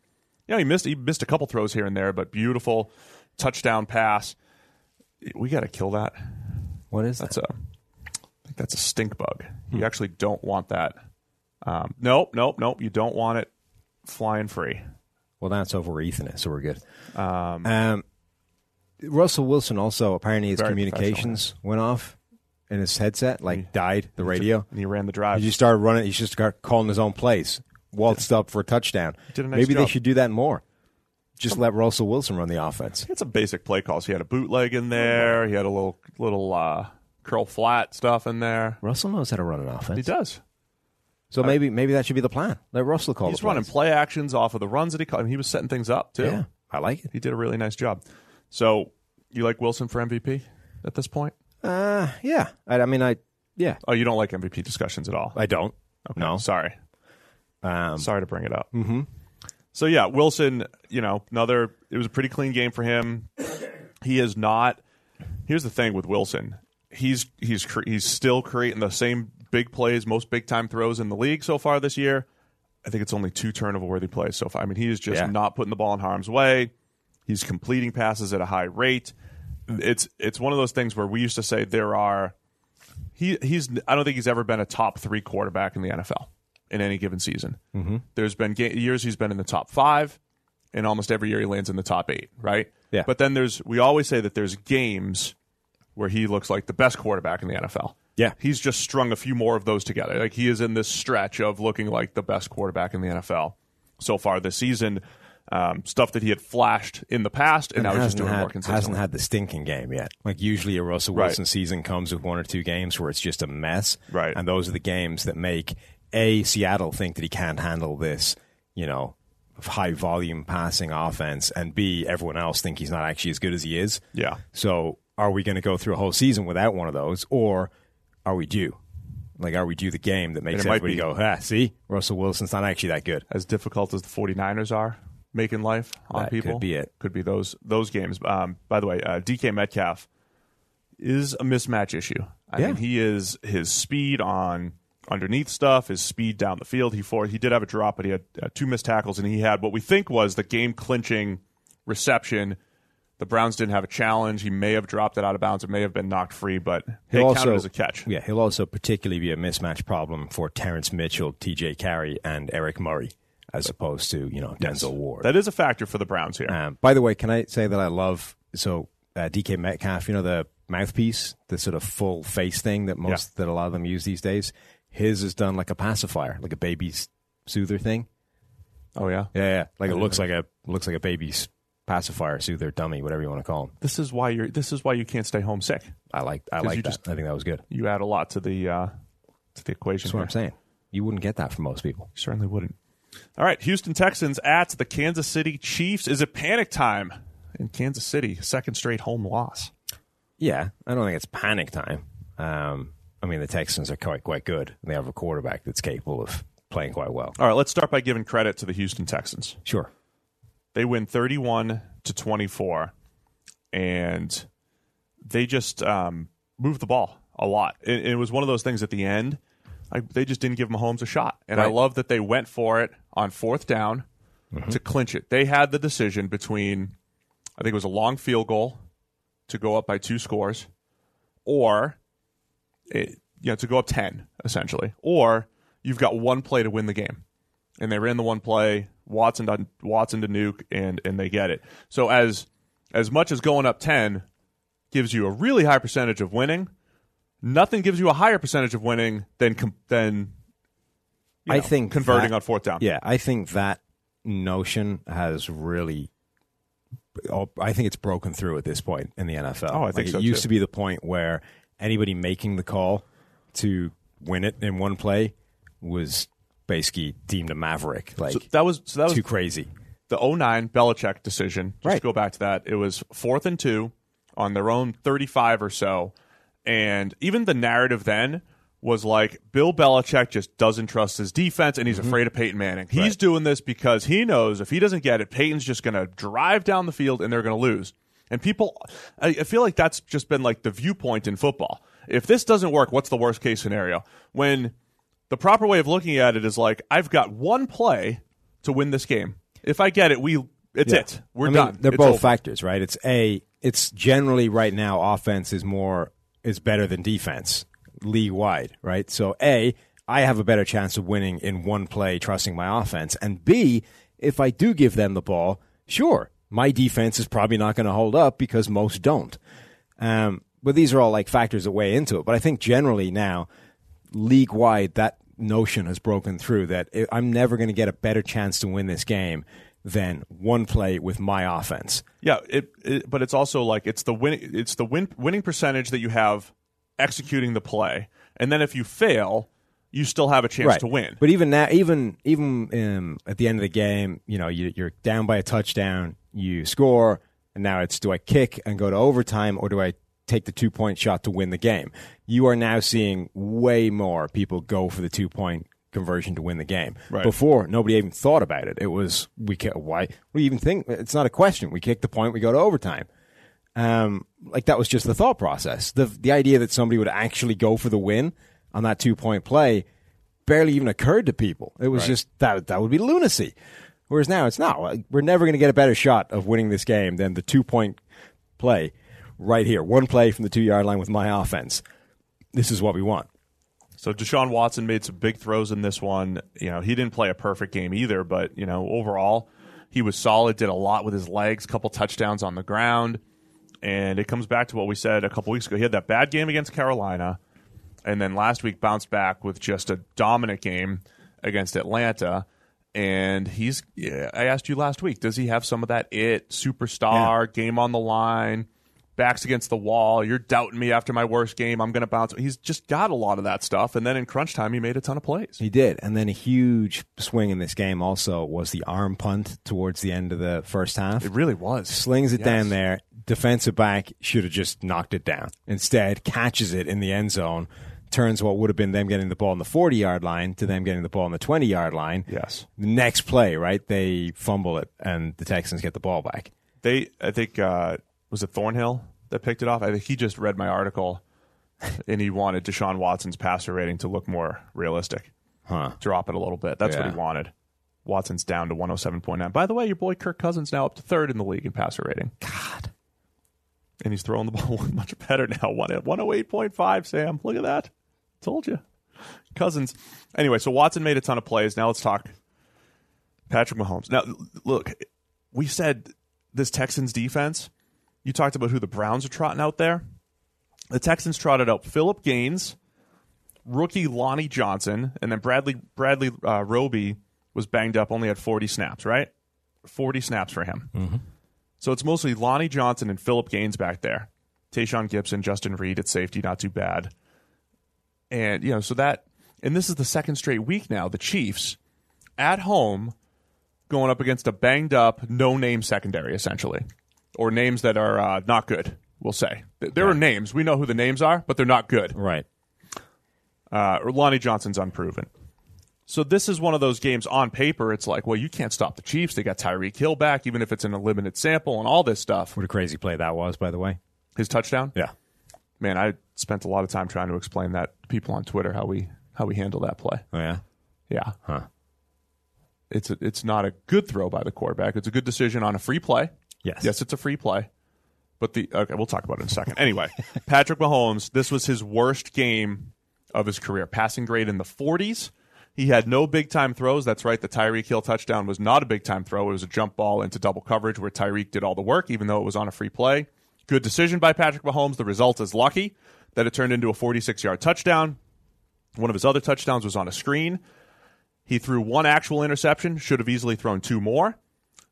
you know, he missed a couple throws here and there, but beautiful touchdown pass. We got to kill that. What is that? I think that's a stink bug. You actually don't want that. Nope. You don't want it flying free. Well, that's over Ethernet, so we're good. Russell Wilson also, apparently his communications went off in his headset, died, the radio. And he ran the drive. He just started running. He just got calling his own plays, waltzed up for a touchdown. Maybe they should do that more. Just let Russell Wilson run the offense. He had some basic play calls. He had a bootleg in there. He had a little curl flat stuff in there. Russell knows how to run an offense. He does. So maybe that should be the plan. Let Russell call the plays. He's running play actions off of the runs that he called. I mean, he was setting things up, too. Yeah, I like it. He did a really nice job. So you like Wilson for MVP at this point? Yeah. I mean, yeah. Oh, you don't like MVP discussions at all? I don't. Okay. No. Sorry. Sorry to bring it up. Mm-hmm. So, yeah, Wilson, you know, it was a pretty clean game for him. He is not – here's the thing with Wilson. He's still creating the same big plays, most big-time throws in the league so far this year. I think it's only 2 turnover-worthy plays so far. I mean, he is just not putting the ball in harm's way. He's completing passes at a high rate. It's one of those things where we used to say there are – I don't think he's ever been a top 3 quarterback in the NFL. In any given season. Mm-hmm. There's been years he's been in the top 5, and almost every year he lands in the top 8, right? Yeah. But then we always say that there's games where he looks like the best quarterback in the NFL. Yeah. He's just strung a few more of those together. Like, he is in this stretch of looking like the best quarterback in the NFL so far this season. Stuff that he had flashed in the past, and now he's just doing more consistently. Hasn't had the stinking game yet. Like, usually a Russell Wilson season comes with 1 or 2 games where it's just a mess. Right. And those are the games that make Seattle think that he can't handle this, you know, high volume passing offense, and B, everyone else think he's not actually as good as he is. Yeah. So are we going to go through a whole season without one of those, or are we due? Like, are we due the game that makes everybody go, see, Russell Wilson's not actually that good. As difficult as the 49ers are making life on that people. Could be it. Could be those games. By the way, DK Metcalf is a mismatch issue. I mean, he is his speed on underneath stuff, his speed down the field. He did have a drop, but he had 2 missed tackles, and he had what we think was the game-clinching reception. The Browns didn't have a challenge. He may have dropped it out of bounds. It may have been knocked free, but they counted it as a catch. Yeah, he'll also particularly be a mismatch problem for Terrence Mitchell, TJ Carey, and Eric Murray, as opposed to, you know, Denzel Ward. That is a factor for the Browns here. By the way, can I say that I love DK Metcalf, you know, the mouthpiece, the sort of full face thing that that a lot of them use these days? His is done like a pacifier, like a baby's soother thing. Oh, yeah? Yeah. Like, it looks like a baby's pacifier, soother, dummy, whatever you want to call him. This is why you can't stay homesick. I like that. I think that was good. You add a lot to the equation. That's what I'm saying. You wouldn't get that from most people. You certainly wouldn't. All right, Houston Texans at the Kansas City Chiefs. Is it panic time in Kansas City? Second straight home loss. Yeah, I don't think it's panic time. I mean, the Texans are quite good, and they have a quarterback that's capable of playing quite well. All right, let's start by giving credit to the Houston Texans. Sure. They win 31-24, and they just moved the ball a lot. It was one of those things at the end. They just didn't give Mahomes a shot, and I love that they went for it on 4th down to clinch it. They had the decision between, I think it was a long field goal to go up by 2 scores, or to go up 10, essentially. Or you've got 1 play to win the game. And they ran the 1 play, Watson to nuke, and they get it. So as much as going up 10 gives you a really high percentage of winning, nothing gives you a higher percentage of winning than converting on 4th down. Yeah, I think that notion has really... I think it's broken through at this point in the NFL. Oh, I think so, too. It used to be the point where... anybody making the call to win it in 1 play was basically deemed a maverick. Like, so that was too crazy. The 2009 Belichick decision, just to go back to that, it was 4th and 2 on their own 35 or so. And even the narrative then was like, Bill Belichick just doesn't trust his defense, and he's afraid of Peyton Manning. He's doing this because he knows if he doesn't get it, Peyton's just going to drive down the field, and they're going to lose. And people, I feel like that's just been like the viewpoint in football. If this doesn't work, what's the worst case scenario? When the proper way of looking at it is like, I've got one play to win this game. If I get it, it's it. We're done. They're both factors, right? It's generally right now offense is better than defense league wide, right? So I have a better chance of winning in one play, trusting my offense, and B, if I do give them the ball, sure, my defense is probably not going to hold up because most don't. But these are all like factors that weigh into it. But I think generally now, league wide, that notion has broken through that I'm never going to get a better chance to win this game than one play with my offense. Yeah, but it's also like it's the winning percentage that you have executing the play, and then if you fail, you still have a chance to win. But even now, even at the end of the game, you know, you're down by a touchdown, you score, and now it's, do I kick and go to overtime, or do I take the 2-point shot to win the game? You are now seeing way more people go for the 2-point conversion to win the game. Right. Before, nobody even thought about it. It was, why we even think? It's not a question. We kick the point, we go to overtime. That was just the thought process. The idea that somebody would actually go for the win on that 2-point play barely even occurred to people. It was just that would be lunacy. Whereas now it's not. Like, we're never going to get a better shot of winning this game than the 2-point play right here. One play from the 2-yard line with my offense. This is what we want. So Deshaun Watson made some big throws in this one. You know, he didn't play a perfect game either, but you know, overall he was solid. Did a lot with his legs. Couple touchdowns on the ground. And it comes back to what we said a couple weeks ago. He had that bad game against Carolina, and then last week bounced back with just a dominant game against Atlanta. And I asked you last week, does he have some of that superstar game on the line, backs against the wall, you're doubting me after my worst game, I'm going to bounce. He's just got a lot of that stuff. And then in crunch time, he made a ton of plays. He did. And then a huge swing in this game also was the arm punt towards the end of the first half. It really was. Slings it down there. Defensive back should have just knocked it down. Instead, catches it in the end zone, turns what would have been them getting the ball on the 40-yard line to them getting the ball on the 20-yard line. Yes. The next play, right, they fumble it, and the Texans get the ball back. I think was it Thornhill that picked it off? I think he just read my article, and he wanted Deshaun Watson's passer rating to look more realistic. Huh. Drop it a little bit. That's what he wanted. Watson's down to 107.9. By the way, your boy Kirk Cousins now up to third in the league in passer rating. God. And he's throwing the ball much better now. 108.5, Sam. Look at that. Told you. Cousins. Anyway, so Watson made a ton of plays. Now let's talk Patrick Mahomes. Now, look, we said this Texans defense. You talked about who the Browns are trotting out there. The Texans trotted out Philip Gaines, rookie Lonnie Johnson, and then Bradley Roby was banged up, only had 40 snaps, right? 40 snaps for him. Mm-hmm. So it's mostly Lonnie Johnson and Philip Gaines back there. Tayshaun Gibson, Justin Reed at safety, not too bad. And, you know, so this is the second straight week now, the Chiefs at home going up against a banged up, no-name secondary, essentially, or names that are not good, we'll say. There are names. We know who the names are, but they're not good. Right. Lonnie Johnson's unproven. So this is one of those games on paper. It's like, well, you can't stop the Chiefs. They got Tyreek Hill back, even if it's in a limited sample and all this stuff. What a crazy play that was, by the way. His touchdown? Yeah. Man, I spent a lot of time trying to explain that to people on Twitter, how we handle that play. Oh, yeah? Yeah. Huh. It's not a good throw by the quarterback. It's a good decision on a free play. Yes. Yes, it's a free play. But we'll talk about it in a second. Anyway, Patrick Mahomes, this was his worst game of his career. Passing grade in the 40s. He had no big-time throws. That's right. The Tyreek Hill touchdown was not a big-time throw. It was a jump ball into double coverage where Tyreek did all the work, even though it was on a free play. Good decision by Patrick Mahomes. The result is lucky that it turned into a 46-yard touchdown. One of his other touchdowns was on a screen. He threw one actual interception. Should have easily thrown two more.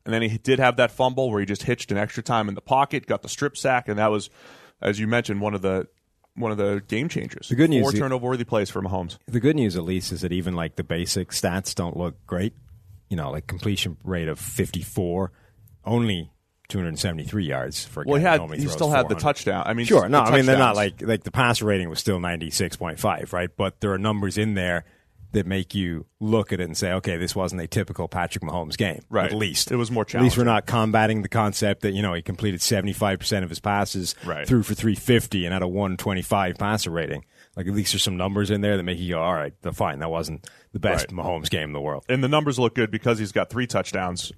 And then he did have that fumble where he just hitched an extra time in the pocket, got the strip sack, and that was, as you mentioned, one of the game changers. The good news, 4 turnover-worthy plays for Mahomes. The good news, at least, is that even like the basic stats don't look great. You know, like completion rate of 54, only 273 yards for a guy. Well, he still had the touchdown. I mean, sure. No, I mean, they're not like the passer rating was still 96.5, right? But there are numbers in there that make you look at it and say, okay, this wasn't a typical Patrick Mahomes game. Right. At least. It was more challenging. At least we're not combating the concept that, you know, he completed 75% of his passes, right, threw for 350 and had a 125 passer rating. Like, at least there's some numbers in there that make you go, all right, fine, that wasn't the best Mahomes game in the world. And the numbers look good because he's got three touchdowns.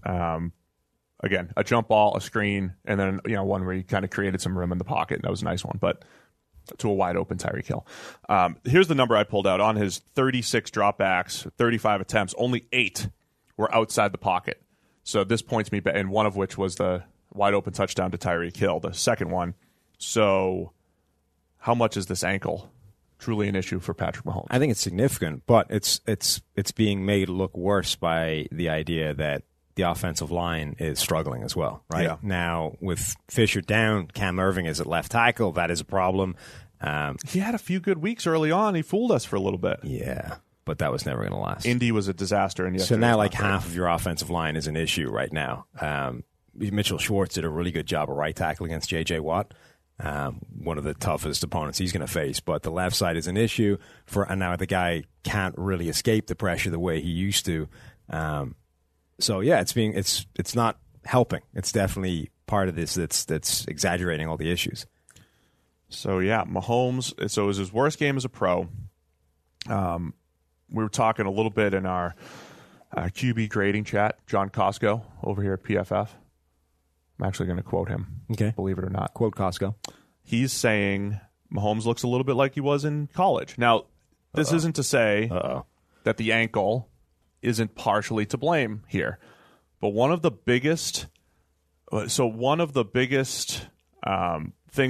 Again, a jump ball, a screen, and then, you know, one where he kind of created some room in the pocket, and that was a nice one, but to a wide open Tyreek Hill. Here's the number I pulled out. On his 36 dropbacks, 35 attempts, only 8 were outside the pocket. So this points me back, and one of which was the wide open touchdown to Tyreek Hill, the second one. So how much is this ankle truly an issue for Patrick Mahomes? I think it's significant, but it's being made look worse by the idea that the offensive line is struggling as well, right? Yeah. Now, with Fisher down, Cam Irving is at left tackle. That is a problem. He had a few good weeks early on. He fooled us for a little bit. Yeah, but that was never going to last. Indy was a disaster. And so now, like, half of your offensive line is an issue right now. Mitchell Schwartz did a really good job of right tackle against J.J. Watt, one of the toughest opponents he's going to face. But the left side is an issue. And now the guy can't really escape the pressure the way he used to. So yeah, it's not helping. It's definitely part of this that's exaggerating all the issues. So yeah, Mahomes. So it was his worst game as a pro. We were talking a little bit in our QB grading chat. John Costco over here at PFF. I'm actually going to quote him. Okay, believe it or not, quote Costco. He's saying Mahomes looks a little bit like he was in college. Now, this isn't to say that the ankle isn't partially to blame here, but one of the biggest things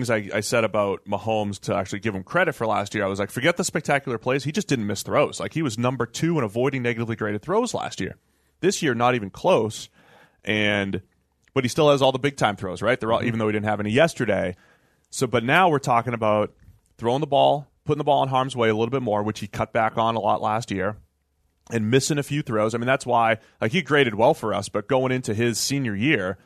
I said about Mahomes to actually give him credit for last year, I was like, forget the spectacular plays, he just didn't miss throws. Like, he was number 2 in avoiding negatively graded throws last year. This year, not even close. But he still has all the big time throws, right? They're all, even though he didn't have any yesterday. So, but now we're talking about throwing the ball, putting the ball in harm's way a little bit more, which he cut back on a lot last year. And missing a few throws. I mean, that's why, like, he graded well for us, but going into his senior year,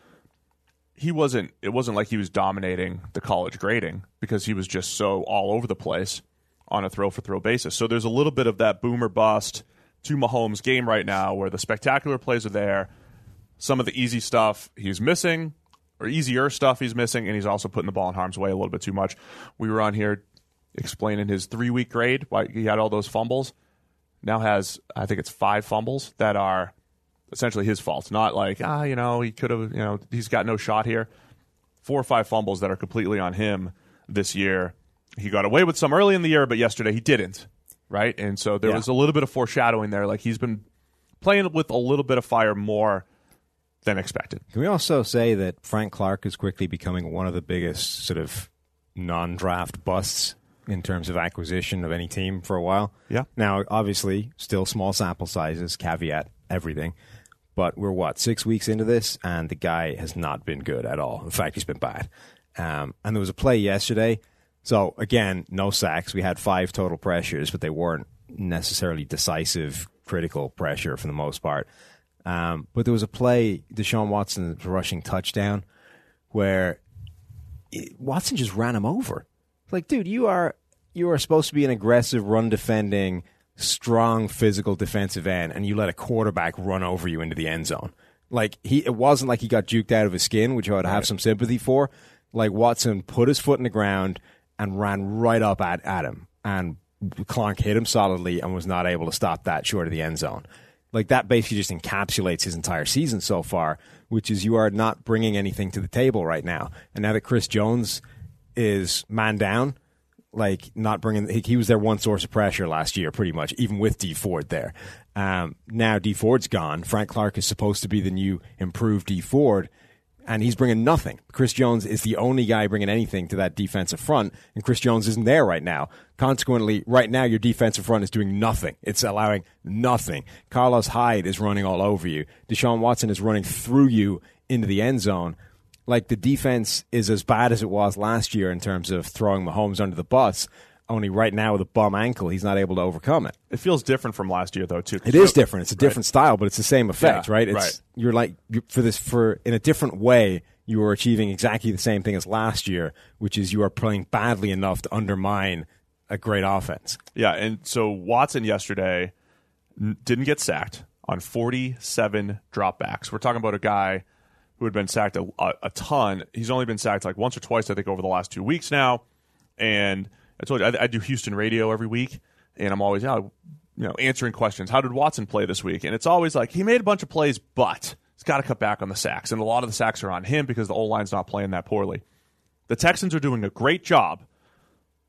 it wasn't like he was dominating the college grading because he was just so all over the place on a throw-for-throw basis. So there's a little bit of that boom or bust to Mahomes' game right now where the spectacular plays are there. Some of the easy stuff he's missing, or easier stuff he's missing, and he's also putting the ball in harm's way a little bit too much. We were on here explaining his 3-week grade, why he had all those fumbles. Now has, I think it's 5 fumbles that are essentially his fault. Not like, he could have, he's got no shot here. 4 or 5 fumbles that are completely on him this year. He got away with some early in the year, but yesterday he didn't, right? And so there was a little bit of foreshadowing there. Like, he's been playing with a little bit of fire more than expected. Can we also say that Frank Clark is quickly becoming one of the biggest sort of non-draft busts in terms of acquisition of any team for a while? Yeah. Now, obviously, still small sample sizes, caveat, everything. But we're, 6 weeks into this, and the guy has not been good at all. In fact, he's been bad. And there was a play yesterday. So, again, no sacks. We had 5 total pressures, but they weren't necessarily decisive, critical pressure for the most part. But there was a play, Deshaun Watson's rushing touchdown, where Watson just ran him over. Like, dude, you are supposed to be an aggressive, run-defending, strong, physical defensive end, and you let a quarterback run over you into the end zone. Like, it wasn't like he got juked out of his skin, which I would have some sympathy for. Like, Watson put his foot in the ground and ran right up at him, and Clark hit him solidly and was not able to stop that short of the end zone. Like, that basically just encapsulates his entire season so far, which is you are not bringing anything to the table right now. And now that Chris Jones is man down, like, not bringing, he was their one source of pressure last year, pretty much, even with D Ford there. Now D Ford's gone. Frank Clark is supposed to be the new improved D Ford, and he's bringing nothing. Chris Jones is the only guy bringing anything to that defensive front, and Chris Jones isn't there right now. Consequently, right now, your defensive front is doing nothing. It's allowing nothing. Carlos Hyde is running all over you. Deshaun Watson is running through you into the end zone. Like, the defense is as bad as it was last year in terms of throwing Mahomes under the bus, only right now with a bum ankle, he's not able to overcome it. It feels different from last year, though, too. It is different. It's a different style, but it's the same effect, right? You're in a different way, you are achieving exactly the same thing as last year, which is you are playing badly enough to undermine a great offense. Yeah, and so Watson yesterday didn't get sacked on 47 dropbacks. We're talking about a guy who had been sacked a ton. He's only been sacked like once or twice, I think, over the last 2 weeks now. And I told you, I do Houston radio every week, and I'm always out, you know, answering questions. How did Watson play this week? And it's always like, he made a bunch of plays, but he's got to cut back on the sacks. And a lot of the sacks are on him because the O-line's not playing that poorly. The Texans are doing a great job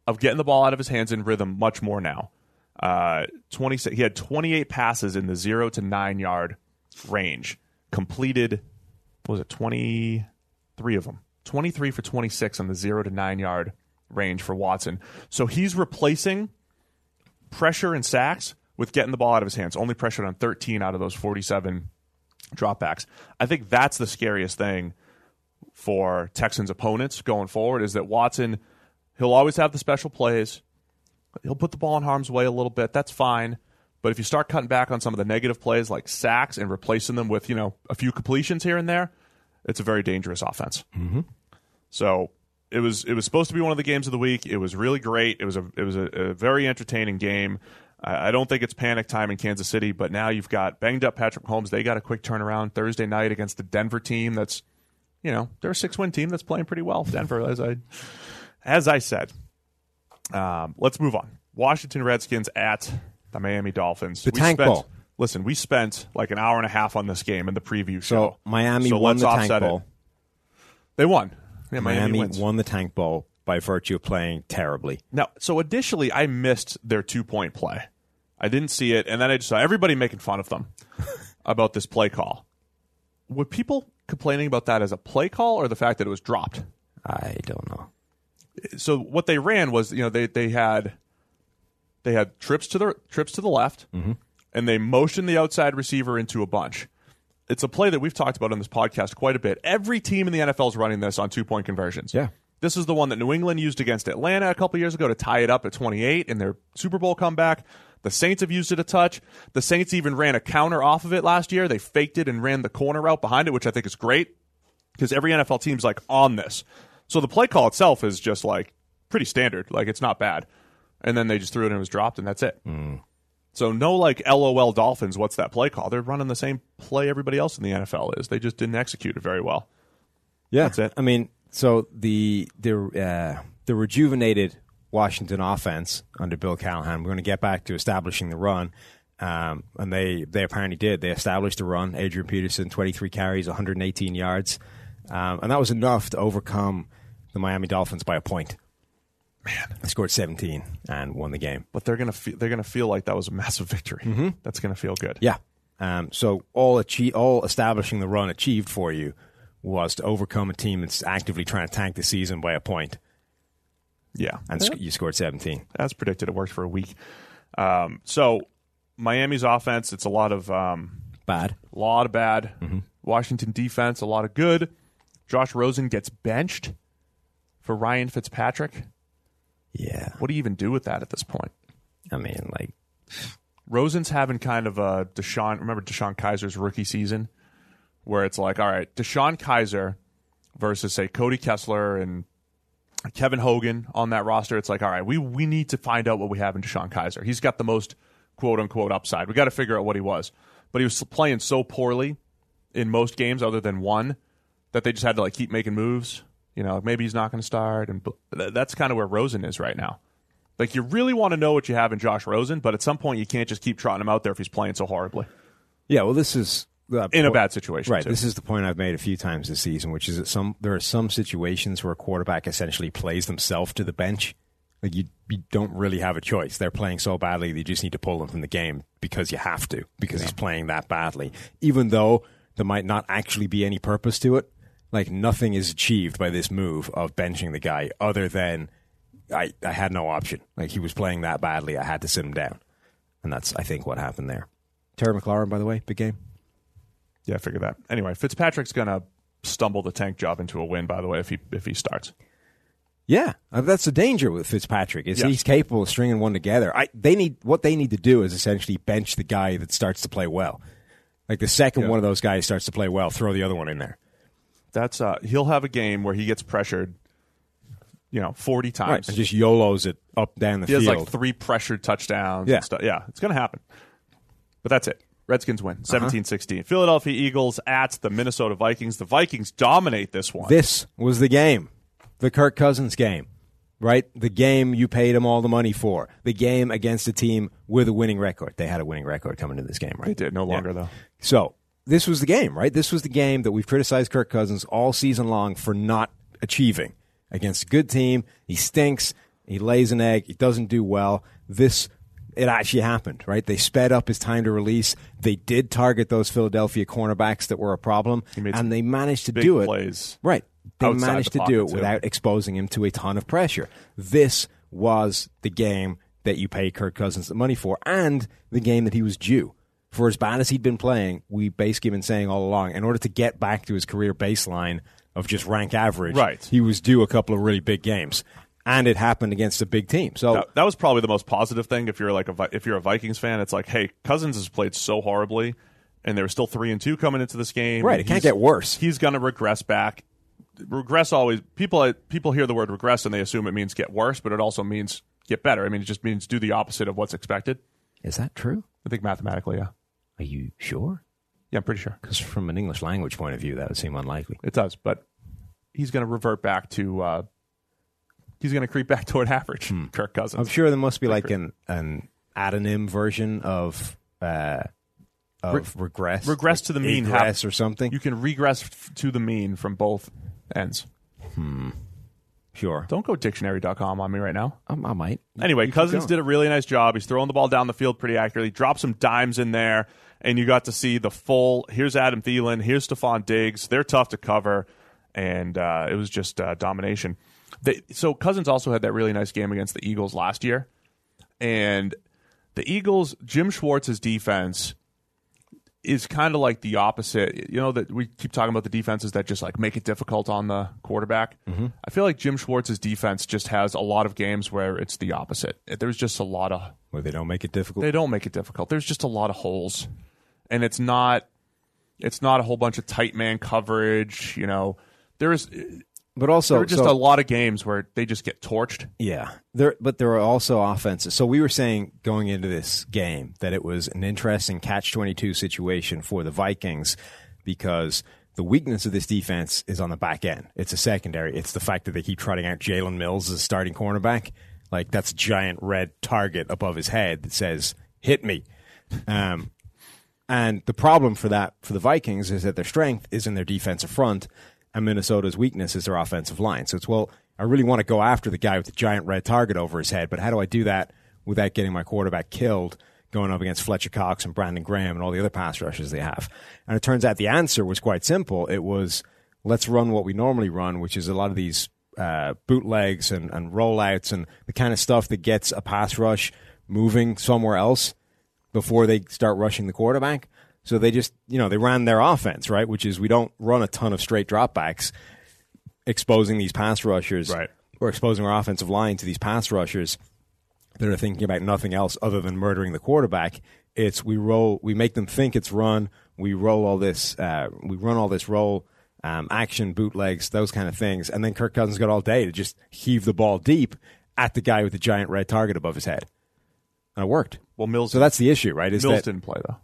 of getting the ball out of his hands in rhythm much more now. He had 28 passes in the 0 to 9 yard range, completed, what was it, 23 of them, 23 for 26 on the 0 to 9 yard range for Watson. So he's replacing pressure and sacks with getting the ball out of his hands. Only pressured on 13 out of those 47 dropbacks. I think that's the scariest thing for Texans opponents going forward, is that Watson, he'll always have the special plays. He'll put the ball in harm's way a little bit. That's fine. But if you start cutting back on some of the negative plays like sacks and replacing them with, you know, a few completions here and there, it's a very dangerous offense. Mm-hmm. So it was supposed to be one of the games of the week. It was really great. It was a very entertaining game. I don't think it's panic time in Kansas City, but now you've got banged up Patrick Mahomes. They got a quick turnaround Thursday night against the Denver team. That's, you know, they're a 6-win team that's playing pretty well. Denver, as I said. Let's move on. Washington Redskins at the Miami Dolphins. The Tank Bowl. Listen, we spent like an hour and a half on this game in the preview show. So Miami won the Tank Bowl. They won. Yeah, Miami won the Tank Bowl by virtue of playing terribly. Now, so additionally, I missed their 2-point play. I didn't see it, and then I just saw everybody making fun of them about this play call. Were people complaining about that as a play call or the fact that it was dropped? I don't know. So what they ran was, you know, they had trips to the left, mm-hmm. and they motioned the outside receiver into a bunch. It's a play that we've talked about on this podcast quite a bit. Every team in the NFL is running this on 2-point conversions. Yeah, this is the one that New England used against Atlanta a couple years ago to tie it up at 28 in their Super Bowl comeback. The Saints have used it a touch. The Saints even ran a counter off of it last year. They faked it and ran the corner out behind it, which I think is great because every NFL team's like on this. So the play call itself is just like pretty standard. Like it's not bad. And then they just threw it and it was dropped and that's it. Mm. So no like LOL Dolphins, what's that play call? They're running the same play everybody else in the NFL is. They just didn't execute it very well. Yeah. That's it. I mean, so the rejuvenated Washington offense under Bill Callahan, we're going to get back to establishing the run. And they apparently did. They established the run. Adrian Peterson, 23 carries, 118 yards. And that was enough to overcome the Miami Dolphins by a point. Man, they scored 17 and won the game. But they're gonna feel like that was a massive victory. Mm-hmm. That's gonna feel good. Yeah. So all establishing the run achieved for you was to overcome a team that's actively trying to tank the season by a point. Yeah, and you scored 17. As predicted, it worked for a week. So Miami's offense, it's a lot of bad, Mm-hmm. Washington defense, a lot of good. Josh Rosen gets benched for Ryan Fitzpatrick. Yeah. What do you even do with that at this point? I mean, like, Rosen's having kind of a Deshaun. Remember Deshaun Kaiser's rookie season where it's like, all right, Deshaun Kaiser versus, say, Cody Kessler and Kevin Hogan on that roster. It's like, all right, we need to find out what we have in Deshaun Kaiser. He's got the most quote-unquote upside. We got to figure out what he was. But he was playing so poorly in most games other than one that they just had to, like, keep making moves. You know, maybe he's not going to start, and that's kind of where Rosen is right now. Like, you really want to know what you have in Josh Rosen, but at some point you can't just keep trotting him out there if he's playing so horribly. Yeah, well, this is in a bad situation, right? Too. This is the point I've made a few times this season, which is that there are some situations where a quarterback essentially plays themselves to the bench. Like, you don't really have a choice. They're playing so badly, they just need to pull them from the game because you have to, because he's playing that badly, even though there might not actually be any purpose to it. Like, nothing is achieved by this move of benching the guy other than I had no option. Like, he was playing that badly, I had to sit him down. And that's, I think, what happened there. Terry McLaurin, by the way, big game. Yeah, I figured that. Anyway, Fitzpatrick's going to stumble the tank job into a win, by the way, if he starts. Yeah, that's the danger with Fitzpatrick is he's capable of stringing one together. What they need to do is essentially bench the guy that starts to play well. Like, the second one of those guys starts to play well, throw the other one in there. that's he'll have a game where he gets pressured, 40 times. Right, and just YOLOs it up down the field. He has like 3 pressured touchdowns. Yeah, and stuff. Yeah, it's going to happen. But that's it. Redskins win 17-16. Uh-huh. Philadelphia Eagles at the Minnesota Vikings. The Vikings dominate this one. This was the game, the Kirk Cousins game, right? The game you paid him all the money for. The game against a team with a winning record. They had a winning record coming into this game, right? They did, no longer, though. So this was the game, right? This was the game that we've criticized Kirk Cousins all season long for not achieving. Against a good team, he stinks, he lays an egg, he doesn't do well. It actually happened, right? They sped up his time to release. They did target those Philadelphia cornerbacks that were a problem, and they managed to do it. Plays right. They managed to do it without exposing him to a ton of pressure. This was the game that you pay Kirk Cousins the money for, and the game that he was due. For as bad as he'd been playing, we basically been saying all along, in order to get back to his career baseline of just rank average, right, he was due a couple of really big games. And it happened against a big team. So that was probably the most positive thing. If you're if you're a Vikings fan, it's like, hey, Cousins has played so horribly, and they were still 3-2 coming into this game. Right, it can't get worse. He's going to regress back. Regress always. People hear the word regress and they assume it means get worse, but it also means get better. I mean, it just means do the opposite of what's expected. Is that true? I think mathematically, yeah. Are you sure? Yeah, I'm pretty sure. Because from an English language point of view, that would seem unlikely. It does, but he's going to revert back to. He's going to creep back toward average, Kirk Cousins. I'm sure there must be like an adonym version of regress. Regress like to the mean. Regress or something. You can regress to the mean from both ends. Sure. Don't go dictionary.com on me right now. I might. Anyway, Cousins did a really nice job. He's throwing the ball down the field pretty accurately. Dropped some dimes in there, and you got to see the full, here's Adam Thielen, here's Stephon Diggs. They're tough to cover, and it was just domination. So Cousins also had that really nice game against the Eagles last year. And the Eagles, Jim Schwartz's defense is kind of like the opposite. That we keep talking about the defenses that just like make it difficult on the quarterback. Mm-hmm. I feel like Jim Schwartz's defense just has a lot of games where it's the opposite. There's just a lot of... Where they don't make it difficult? They don't make it difficult. There's just a lot of holes. And it's not a whole bunch of tight man coverage. There is... But also, there are just a lot of games where they just get torched. Yeah, but there are also offenses. So we were saying going into this game that it was an interesting catch-22 situation for the Vikings because the weakness of this defense is on the back end. It's a secondary. It's the fact that they keep trotting out Jalen Mills as a starting cornerback. Like, that's a giant red target above his head that says, hit me. And the problem for the Vikings is that their strength is in their defensive front, and Minnesota's weakness is their offensive line. So it's, I really want to go after the guy with the giant red target over his head, but how do I do that without getting my quarterback killed going up against Fletcher Cox and Brandon Graham and all the other pass rushers they have? And it turns out the answer was quite simple. It was, let's run what we normally run, which is a lot of these bootlegs and rollouts and the kind of stuff that gets a pass rush moving somewhere else before they start rushing the quarterback. So they just, they ran their offense, right? Which is, we don't run a ton of straight dropbacks, exposing these pass rushers, right, or exposing our offensive line to these pass rushers that are thinking about nothing else other than murdering the quarterback. It's we make them think it's run. We roll all this, we run all this roll, action, bootlegs, those kind of things, and then Kirk Cousins got all day to just heave the ball deep at the guy with the giant red target above his head, and it worked. Well, Mills. So that's the issue, right? Mills didn't play though.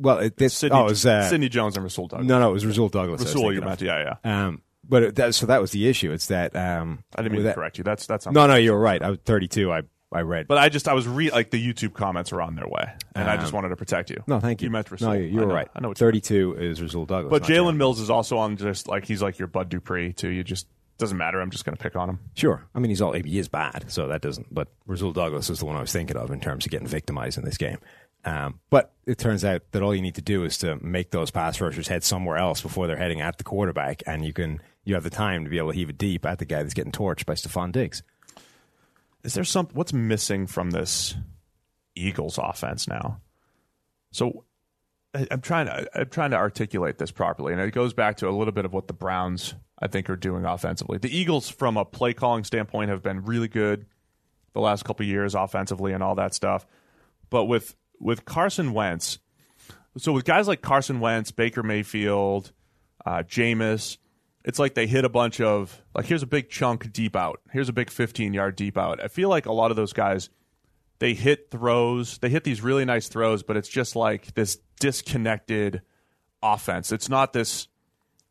Well, it was Sidney Jones and Rasul Douglas. No, it was Rasul Douglas. Rasul, you meant, yeah. But so that was the issue. It's that I didn't mean to correct you. That's no, you were right. I was 32. I read, but I was the YouTube comments are on their way, and I just wanted to protect you. No, thank you. You meant Rasul. No, you were right. I know 32 is Rasul Douglas. But Jalen Mills is also on, just like he's like your Bud Dupree too. You just doesn't matter. I'm just going to pick on him. Sure. I mean, he is bad, so that doesn't. But Rasul Douglas is the one I was thinking of in terms of getting victimized in this game. But it turns out that all you need to do is to make those pass rushers head somewhere else before they're heading at the quarterback, and you have the time to be able to heave it deep at the guy that's getting torched by Stephon Diggs. Is there what's missing from this Eagles offense now? So I'm trying to articulate this properly, and it goes back to a little bit of what the Browns, I think, are doing offensively. The Eagles, from a play calling standpoint, have been really good the last couple of years offensively and all that stuff. But with Carson Wentz, so with guys like Carson Wentz, Baker Mayfield, Jameis, it's like they hit a bunch of, like, here's a big chunk deep out. Here's a big 15-yard deep out. I feel like a lot of those guys, they hit throws. They hit these really nice throws, but it's just like this disconnected offense. It's not this,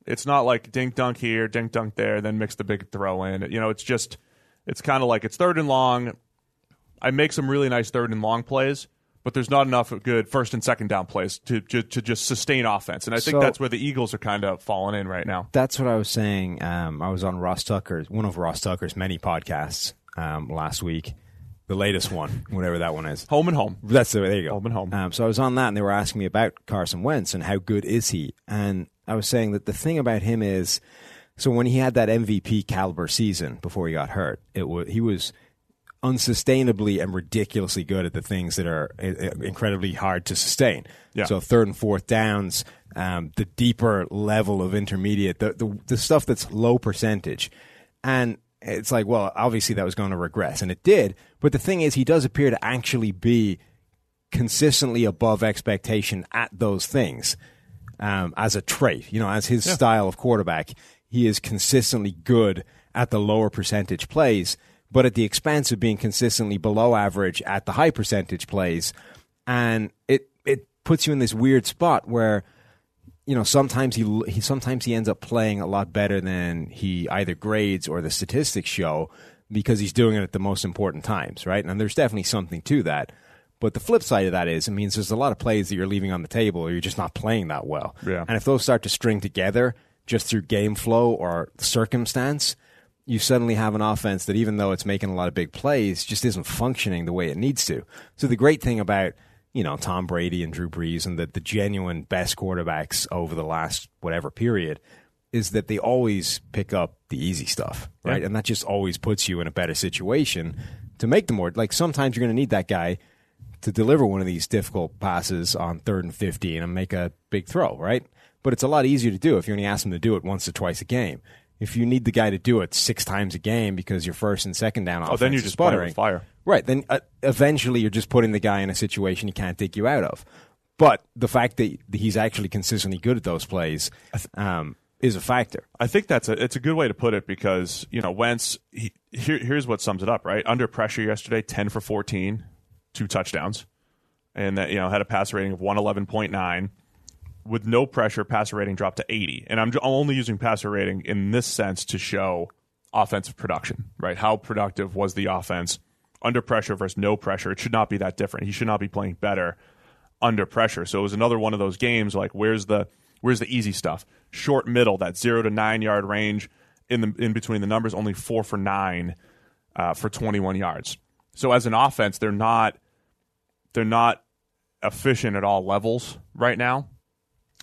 it's not like dink-dunk here, dink-dunk there, then mix the big throw in. You know, it's just, it's kind of like it's third and long. I make some really nice third and long plays, but there's not enough good first and second down plays to just sustain offense. And I think that's where the Eagles are kind of falling in right now. That's what I was saying. I was on Ross Tucker's, one of Ross Tucker's many podcasts last week, the latest one, whatever that one is. Home and Home. That's the way. There you go. Home and Home. So I was on that, and they were asking me about Carson Wentz and how good is he. And I was saying that the thing about him is, so when he had that MVP caliber season before he got hurt, he was unsustainably and ridiculously good at the things that are incredibly hard to sustain. Yeah. So third and fourth downs, the deeper level of intermediate, the stuff that's low percentage. And it's like, well, obviously that was going to regress, and it did. But the thing is, he does appear to actually be consistently above expectation at those things as a trait, you know, as his style of quarterback. He is consistently good at the lower percentage plays, but at the expense of being consistently below average at the high percentage plays. And it puts you in this weird spot where, you know, sometimes he ends up playing a lot better than he either grades or the statistics show because he's doing it at the most important times, right? And there's definitely something to that. But the flip side of that is, it means there's a lot of plays that you're leaving on the table or you're just not playing that well. Yeah. And if those start to string together just through game flow or circumstance, you suddenly have an offense that, even though it's making a lot of big plays, just isn't functioning the way it needs to. So the great thing about, you know, Tom Brady and Drew Brees and the genuine best quarterbacks over the last whatever period is that they always pick up the easy stuff, right? Yeah. And that just always puts you in a better situation to make the more, like, sometimes you're going to need that guy to deliver one of these difficult passes on third and 15 and make a big throw, right? But it's a lot easier to do if you only ask them to do it once or twice a game. If you need the guy to do it six times a game because your first and second down offense then you're just sputtering, fire. Right, then eventually you're just putting the guy in a situation he can't dig you out of. But the fact that he's actually consistently good at those plays is a factor. I think it's a good way to put it because, you know, Wentz, here's what sums it up, right? Under pressure yesterday, 10 for 14, 2 touchdowns, and that, you know, had a passer rating of 111.9. With no pressure, passer rating dropped to 80. And I'm only using passer rating in this sense to show offensive production, right? How productive was the offense under pressure versus no pressure? It should not be that different. He should not be playing better under pressure. So it was another one of those games like, where's the easy stuff? Short middle, that 0 to 9 yard range in between the numbers, only 4 for 9 for 21 yards. So as an offense, they're not efficient at all levels right now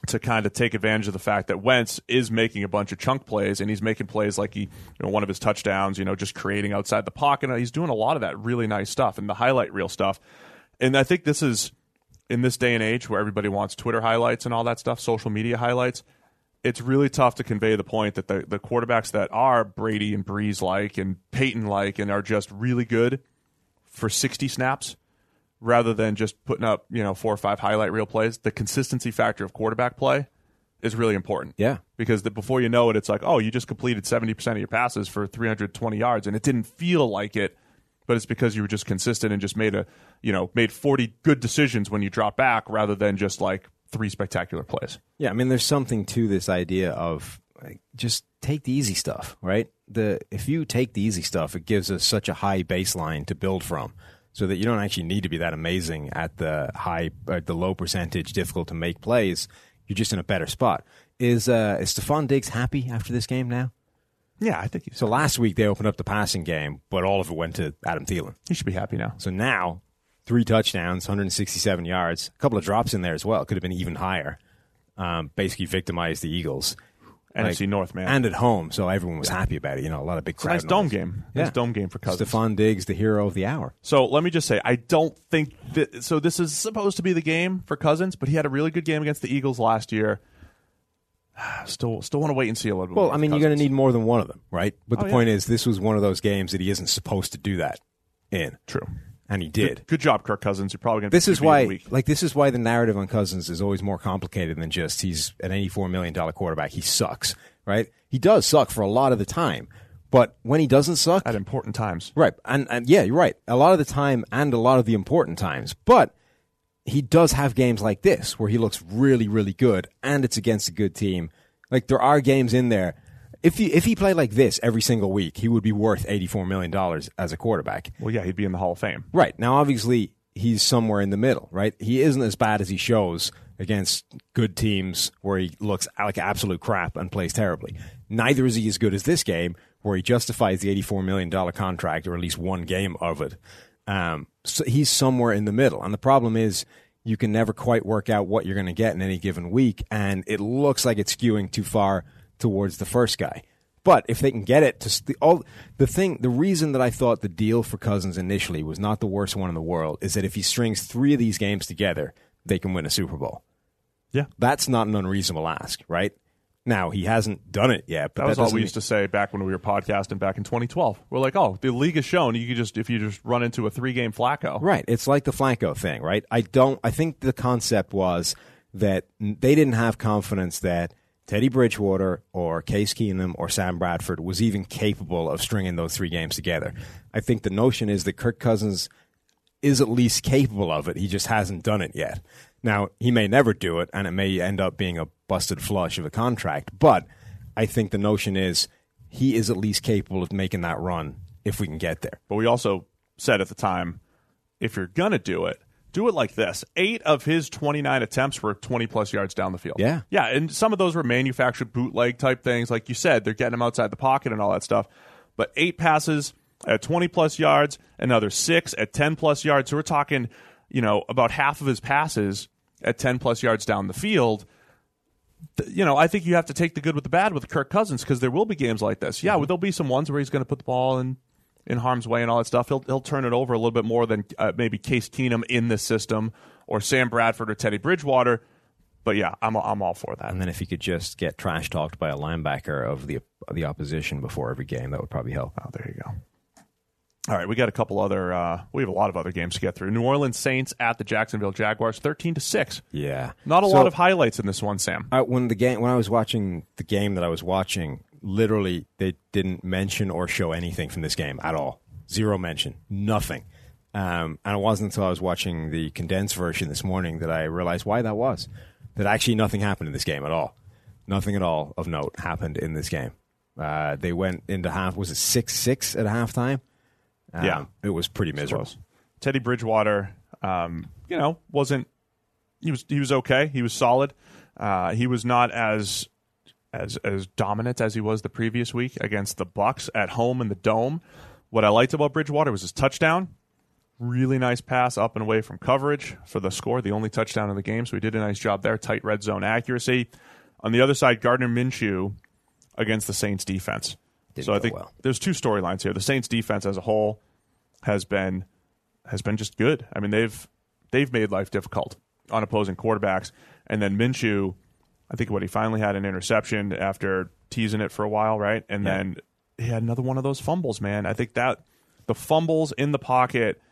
to kind of take advantage of the fact that Wentz is making a bunch of chunk plays, and he's making plays like one of his touchdowns, you know, just creating outside the pocket. He's doing a lot of that really nice stuff and the highlight reel stuff. And I think this is, in this day and age where everybody wants Twitter highlights and all that stuff, social media highlights, it's really tough to convey the point that the quarterbacks that are Brady and Breeze-like and Peyton-like and are just really good for 60 snaps, rather than just putting up, you know, 4 or 5 highlight reel plays, the consistency factor of quarterback play is really important. Yeah. Because before you know it, it's like, oh, you just completed 70% of your passes for 320 yards, and it didn't feel like it, but it's because you were just consistent and just made 40 good decisions when you drop back rather than just like 3 spectacular plays. Yeah, I mean, there's something to this idea of like, just take the easy stuff, right? If you take the easy stuff, it gives us such a high baseline to build from, so that you don't actually need to be that amazing at the low percentage, difficult to make plays. You're just in a better spot. Is Stephon Diggs happy after this game now? Yeah, I think he's so happy. Last week they opened up the passing game, but all of it went to Adam Thielen. He should be happy now. So now, 3 touchdowns, 167 yards, a couple of drops in there as well. Could have been even higher. Basically victimized the Eagles. NFC North, man. And at home, so everyone was happy about it. You know, a lot of big crowd. It's a nice dome game. Yeah. Nice dome game for Cousins. Stephon Diggs, the hero of the hour. So let me just say, I don't think that... So this is supposed to be the game for Cousins, but he had a really good game against the Eagles last year. Still want to wait and see a little bit. Well, I mean, you're going to need more than one of them, right? But the point is, this was one of those games that he isn't supposed to do that in. True. And he did. Good job, Kirk Cousins. You're probably going to this is why the narrative on Cousins is always more complicated than just he's an $84 million quarterback. He sucks. right? He does suck for a lot of the time. But when he doesn't suck... At important times. Right. And yeah, you're right. A lot of the time and a lot of the important times. But he does have games like this where he looks really, really good and it's against a good team. Like, there are games in there. If he played like this every single week, he would be worth $84 million as a quarterback. Well, yeah, he'd be in the Hall of Fame. Right. Now, obviously, he's somewhere in the middle, right? He isn't as bad as he shows against good teams where he looks like absolute crap and plays terribly. Neither is he as good as this game, where he justifies the $84 million contract, or at least one game of it. So he's somewhere in the middle. And the problem is you can never quite work out what you're going to get in any given week, and it looks like it's skewing too far towards the first guy. But if they can get it to the reason that I thought the deal for Cousins initially was not the worst one in the world is that if he strings three of these games together, they can win a Super Bowl. Yeah. That's not an unreasonable ask, right? Now, he hasn't done it yet. But that was all we used to say back when we were podcasting back in 2012. We're like, oh, the league has shown if you just run into a three-game Flacco. Right. It's like the Flacco thing, right? I think the concept was that they didn't have confidence that Teddy Bridgewater or Case Keenum or Sam Bradford was even capable of stringing those three games together. I think the notion is that Kirk Cousins is at least capable of it. He just hasn't done it yet. Now, he may never do it, and it may end up being a busted flush of a contract, but I think the notion is he is at least capable of making that run if we can get there. But we also said at the time, if you're going to do it like this. 8 of his 29 attempts were 20-plus yards down the field. Yeah. Yeah, and some of those were manufactured bootleg-type things. Like you said, they're getting him outside the pocket and all that stuff. But 8 passes at 20-plus yards, another 6 at 10-plus yards. So we're talking, about half of his passes at 10-plus yards down the field. I think you have to take the good with the bad with Kirk Cousins, because there will be games like this. Yeah, Well, there'll be some ones where he's going to put the ball in harm's way and all that stuff. He'll turn it over a little bit more than maybe Case Keenum in this system, or Sam Bradford or Teddy Bridgewater. But yeah, I'm all for that. And then if he could just get trash talked by a linebacker of the opposition before every game, that would probably help. Oh, there you go. All right, we got a couple other. We have a lot of other games to get through. New Orleans Saints at the Jacksonville Jaguars, 13-6. Yeah, not a lot of highlights in this one, Sam. When I was watching the game that I was watching, literally they didn't mention or show anything from this game at all. Zero mention, nothing. And it wasn't until I was watching the condensed version this morning that I realized why that was. That actually nothing happened in this game at all. Nothing at all of note happened in this game. They went into half. Was it 6-6 at halftime? Yeah, it was pretty miserable. Teddy Bridgewater, he was okay. He was solid. He was not as dominant as he was the previous week against the Bucs at home in the Dome. What I liked about Bridgewater was his touchdown. Really nice pass up and away from coverage for the score, the only touchdown in the game. So he did a nice job there. Tight red zone accuracy. On the other side, Gardner Minshew against the Saints defense. There's two storylines here. The Saints defense as a whole has been just good. I mean, they've made life difficult on opposing quarterbacks. And then Minshew, I think he finally had an interception after teasing it for a while, right? And then he had another one of those fumbles, man. I think that the fumbles in the pocket.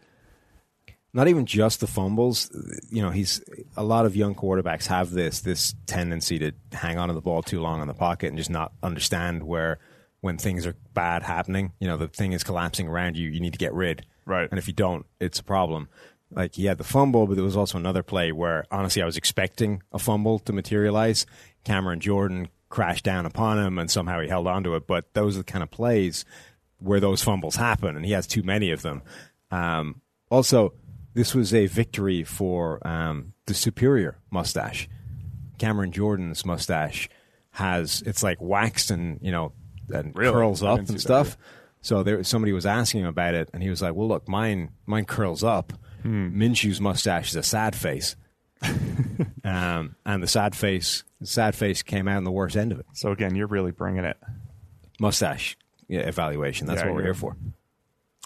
Not even just the fumbles. He's a lot of young quarterbacks have this tendency to hang on to the ball too long in the pocket and just not understand where – when things are bad happening, the thing is collapsing around you, you need to get rid. Right. And if you don't, it's a problem. Like, he had the fumble, but there was also another play where, honestly, I was expecting a fumble to materialize. Cameron Jordan crashed down upon him, and somehow he held onto it. But those are the kind of plays where those fumbles happen, and he has too many of them. Also, this was a victory for the superior mustache. Cameron Jordan's mustache it's like waxed and, really? Curls up and stuff. That, yeah. So somebody was asking him about it, and he was like, well, look, mine curls up. Minshew's mustache is a sad face. And the sad face came out in the worst end of it. So, again, you're really bringing it. Mustache evaluation. That's what we're here for.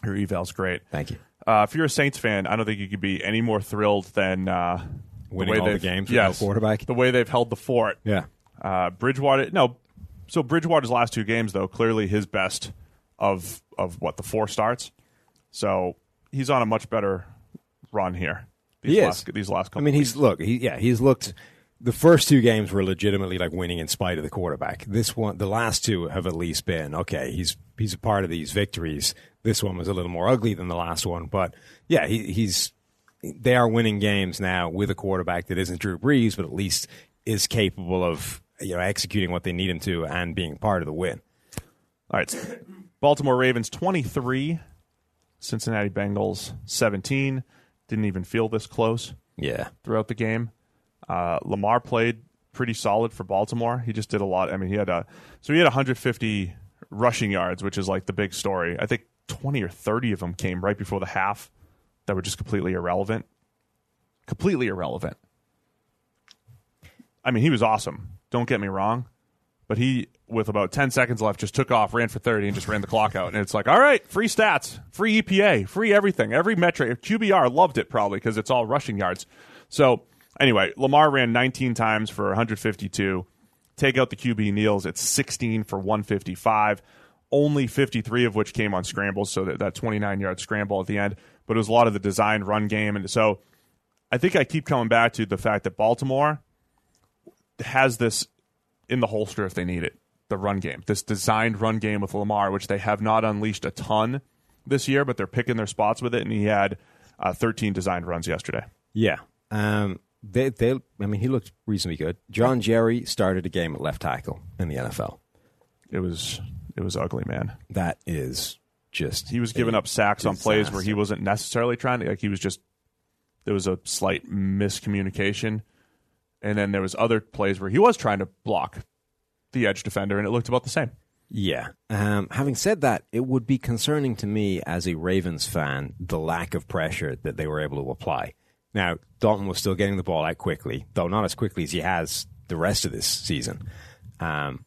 Your eval's great. Thank you. If you're a Saints fan, I don't think you could be any more thrilled than winning all the games with no quarterback. The way they've held the fort. Yeah. Bridgewater – no – so Bridgewater's last two games, though, clearly his best of the four starts. So he's on a much better run here. These last couple. I mean, he's looked the first two games were legitimately like winning in spite of the quarterback. This one, the last two have at least been, okay, he's a part of these victories. This one was a little more ugly than the last one, but yeah, they are winning games now with a quarterback that isn't Drew Brees, but at least is capable of, you know, executing what they need him to and being part of the win. All right. So Baltimore Ravens 23, Cincinnati Bengals 17. Didn't even feel this close. Yeah. Throughout the game. Lamar played pretty solid for Baltimore. He just did a lot. I mean, he had 150 rushing yards, which is like the big story. I think 20 or 30 of them came right before the half that were just completely irrelevant. Completely irrelevant. I mean, he was awesome. Don't get me wrong. But he, with about 10 seconds left, just took off, ran for 30, and just ran the clock out. And it's like, all right, free stats, free EPA, free everything, every metric. QBR loved it probably because it's all rushing yards. So anyway, Lamar ran 19 times for 152. Take out the QB Neals, it's 16 for 155. Only 53 of which came on scrambles, so that 29-yard scramble at the end. But it was a lot of the designed run game. And so I think I keep coming back to the fact that Baltimore has this in the holster if they need it, the run game. This designed run game with Lamar, which they have not unleashed a ton this year, but they're picking their spots with it, and he had 13 designed runs yesterday. Yeah. I mean, he looked reasonably good. John Jerry started a game at left tackle in the NFL. It was ugly, man. That is just... He was giving up sacks disaster on plays where he wasn't necessarily trying to... Like, he was just... There was a slight miscommunication. And then there was other plays where he was trying to block the edge defender, and it looked about the same. Yeah. Having said that, it would be concerning to me as a Ravens fan, the lack of pressure that they were able to apply. Now, Dalton was still getting the ball out quickly, though not as quickly as he has the rest of this season. Part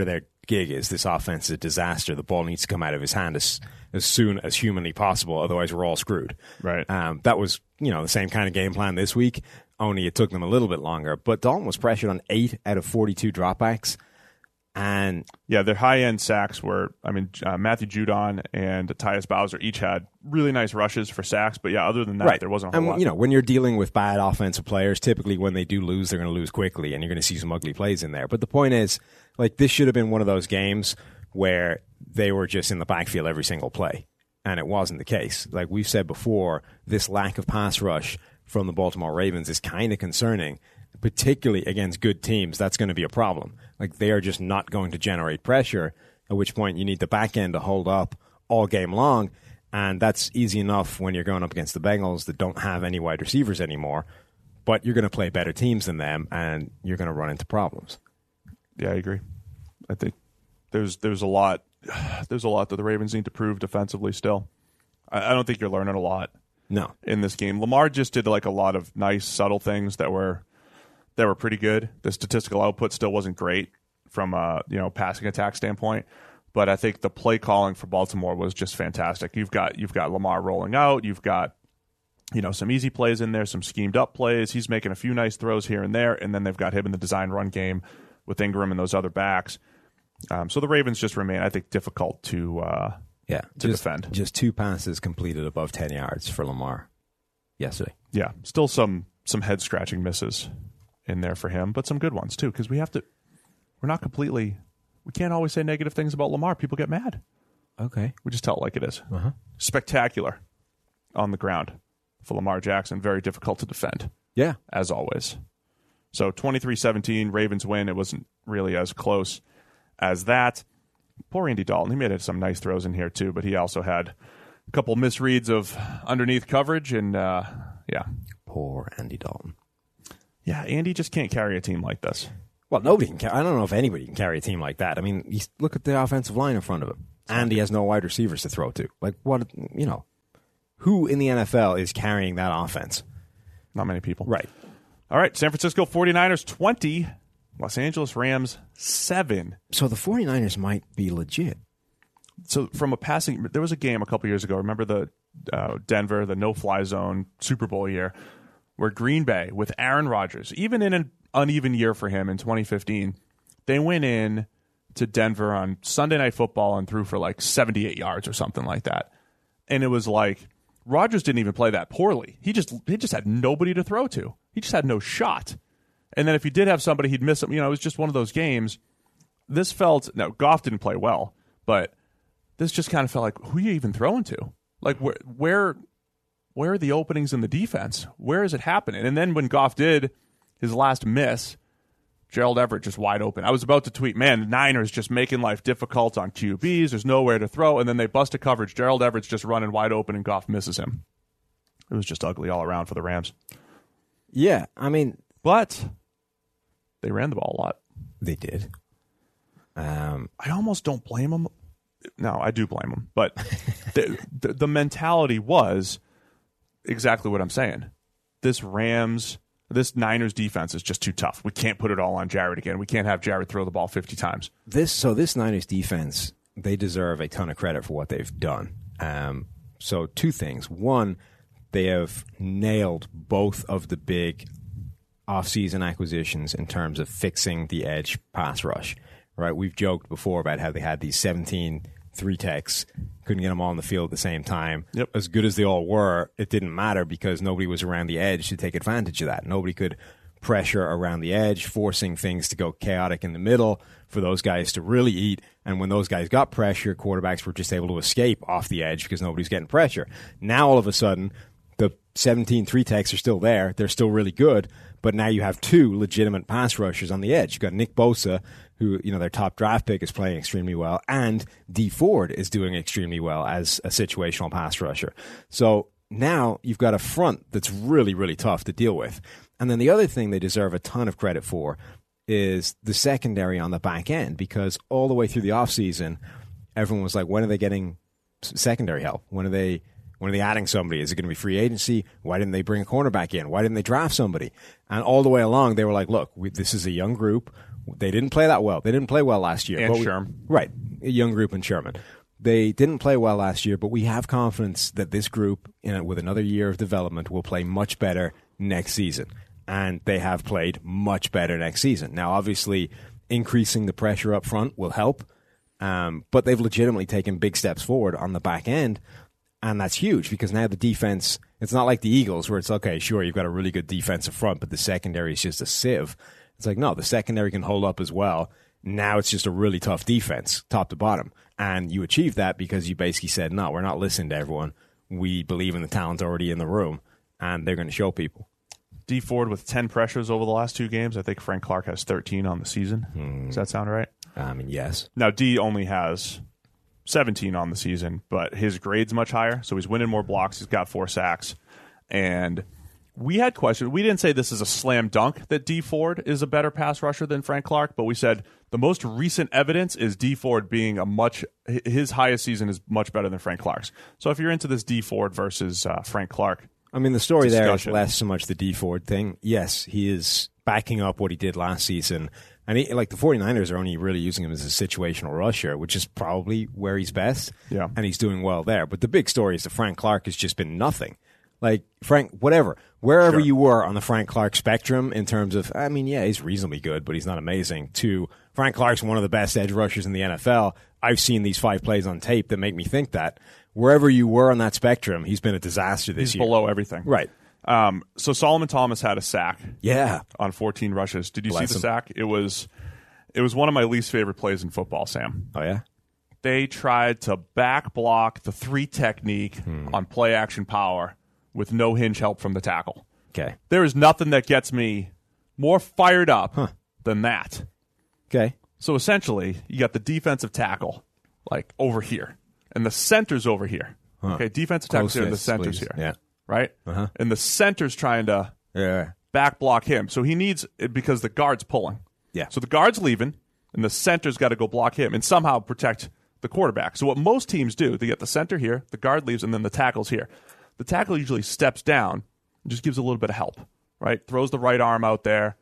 of their gig is this offense is a disaster. The ball needs to come out of his hand as soon as humanly possible, otherwise we're all screwed. Right. That was, the same kind of game plan this week. Only it took them a little bit longer. But Dalton was pressured on 8 out of 42 dropbacks. And yeah, their high-end sacks were, Matthew Judon and Tyus Bowser each had really nice rushes for sacks. But yeah, other than that, There wasn't a whole lot. When you're dealing with bad offensive players, typically when they do lose, they're going to lose quickly, and you're going to see some ugly plays in there. But the point is, this should have been one of those games where they were just in the backfield every single play. And it wasn't the case. Like we've said before, this lack of pass rush from the Baltimore Ravens is kind of concerning, particularly against good teams. That's going to be a problem. They are just not going to generate pressure, at which point you need the back end to hold up all game long, and that's easy enough when you're going up against the Bengals that don't have any wide receivers anymore, but you're going to play better teams than them, and you're going to run into problems. Yeah, I agree. I think there's a lot that the Ravens need to prove defensively still. I don't think you're learning a lot. No. In this game, Lamar just did a lot of nice, subtle things that were pretty good. The statistical output still wasn't great from a passing attack standpoint, but I think the play calling for Baltimore was just fantastic. You've got Lamar rolling out. You've got some easy plays in there, some schemed up plays. He's making a few nice throws here and there, and then they've got him in the design run game with Ingram and those other backs. So the Ravens just remain, I think, difficult to. To defend. Just 2 passes completed above 10 yards for Lamar yesterday. Yeah, still some head-scratching misses in there for him, but some good ones too, because we can't always say negative things about Lamar. People get mad. Okay. We just tell it like it is. Uh-huh. Spectacular on the ground for Lamar Jackson. Very difficult to defend. Yeah. As always. So 23-17, Ravens win. It wasn't really as close as that. Poor Andy Dalton. He made some nice throws in here, too, but he also had a couple misreads of underneath coverage, and yeah. Poor Andy Dalton. Yeah, Andy just can't carry a team like this. Well, nobody can. I don't know if anybody can carry a team like that. I mean, look at the offensive line in front of him. Andy has no wide receivers to throw to. Who in the NFL is carrying that offense? Not many people. Right. All right, San Francisco 49ers 20. Los Angeles Rams 7. So the 49ers might be legit. So from a passing, there was a game a couple years ago. Remember the Denver, the no-fly zone Super Bowl year, where Green Bay with Aaron Rodgers, even in an uneven year for him in 2015, they went in to Denver on Sunday Night Football and threw for 78 yards or something like that. And it was Rodgers didn't even play that poorly. He just had nobody to throw to. He just had no shot. And then if he did have somebody, he'd miss him. You know, it was just one of those games. This felt – no, Goff didn't play well, but this just kind of felt like, who are you even throwing to? Like, where are the openings in the defense? Where is it happening? And then when Goff did his last miss, Gerald Everett just wide open. I was about to tweet, man, the Niners just making life difficult on QBs. There's nowhere to throw. And then they bust a coverage. Gerald Everett's just running wide open, and Goff misses him. It was just ugly all around for the Rams. Yeah, I mean – but they ran the ball a lot. They did. I almost don't blame them. No, I do blame them. But the mentality was exactly what I'm saying. This Niners defense is just too tough. We can't put it all on Jared again. We can't have Jared throw the ball 50 times. This Niners defense, they deserve a ton of credit for what they've done. So two things. One, they have nailed both of the big off-season acquisitions in terms of fixing the edge pass rush. Right, we've joked before about how they had these 17 three-techs, couldn't get them all on the field at the same time. Yep. As good as they all were, it didn't matter because nobody was around the edge to take advantage of that. Nobody could pressure around the edge, forcing things to go chaotic in the middle for those guys to really eat. And when those guys got pressure, quarterbacks were just able to escape off the edge because nobody's getting pressure. Now, all of a sudden, the 17 three-techs are still there. They're still really good. But now you have two legitimate pass rushers on the edge. You've got Nick Bosa, who, you know, their top draft pick is playing extremely well, and D Ford is doing extremely well as a situational pass rusher. So now you've got a front that's really, really tough to deal with. And then the other thing they deserve a ton of credit for is the secondary on the back end, because all the way through the offseason, everyone was like, when are they getting secondary help? When are they adding somebody? Is it going to be free agency? Why didn't they bring a cornerback in? Why didn't they draft somebody? And all the way along, they were like, look, this is a young group. They didn't play that well. They didn't play well last year. And Sherman. Right. A young group and Sherman. They didn't play well last year, but we have confidence that this group, with another year of development, will play much better next season. And they have played much better next season. Now, obviously, increasing the pressure up front will help, but they've legitimately taken big steps forward on the back end. And that's huge because now the defense, it's not like the Eagles where it's, okay, sure, you've got a really good defensive front, but the secondary is just a sieve. It's like, no, the secondary can hold up as well. Now it's just a really tough defense, top to bottom. And you achieved that because you basically said, no, we're not listening to everyone. We believe in the talent already in the room, and they're going to show people. D Ford with 10 pressures over the last two games. I think Frank Clark has 13 on the season. Does that sound right? I mean, yes. Now, D only has 17 on the season, but his grade's much higher, so he's winning more blocks. He's got 4 sacks. And we had questions. We didn't say this is a slam dunk that D Ford is a better pass rusher than Frank Clark, but we said the most recent evidence is D Ford being his highest season is much better than Frank Clark's. So if you're into this D Ford versus Frank Clark, I mean, the story there is less so much the D Ford thing. Yes, he is backing up what he did last season. And the 49ers are only really using him as a situational rusher, which is probably where he's best. Yeah. And he's doing well there. But the big story is that Frank Clark has just been nothing. Like, Frank, whatever, wherever you were on the Frank Clark spectrum in terms of, I mean, yeah, he's reasonably good, but he's not amazing, to Frank Clark's one of the best edge rushers in the NFL. I've seen these 5 plays on tape that make me think that. Wherever you were on that spectrum, he's been a disaster this year. He's below everything. Right. So Solomon Thomas had a sack. Yeah. On 14 rushes. Did you see the sack? It was one of my least favorite plays in football, Sam. Oh, yeah? They tried to back block the 3 technique on play action power with no hinge help from the tackle. Okay. There is nothing that gets me more fired up than that. Okay. So essentially, you got the defensive tackle like over here, and the center's over here. Huh. Okay, defensive tackle's here, and the center's here. Yeah. Right? Uh-huh. And the center's trying to back block him. So he needs it because the guard's pulling. Yeah. So the guard's leaving, and the center's got to go block him and somehow protect the quarterback. So what most teams do, they get the center here, the guard leaves, and then the tackle's here. The tackle usually steps down and just gives a little bit of help, right? Throws the right arm out there,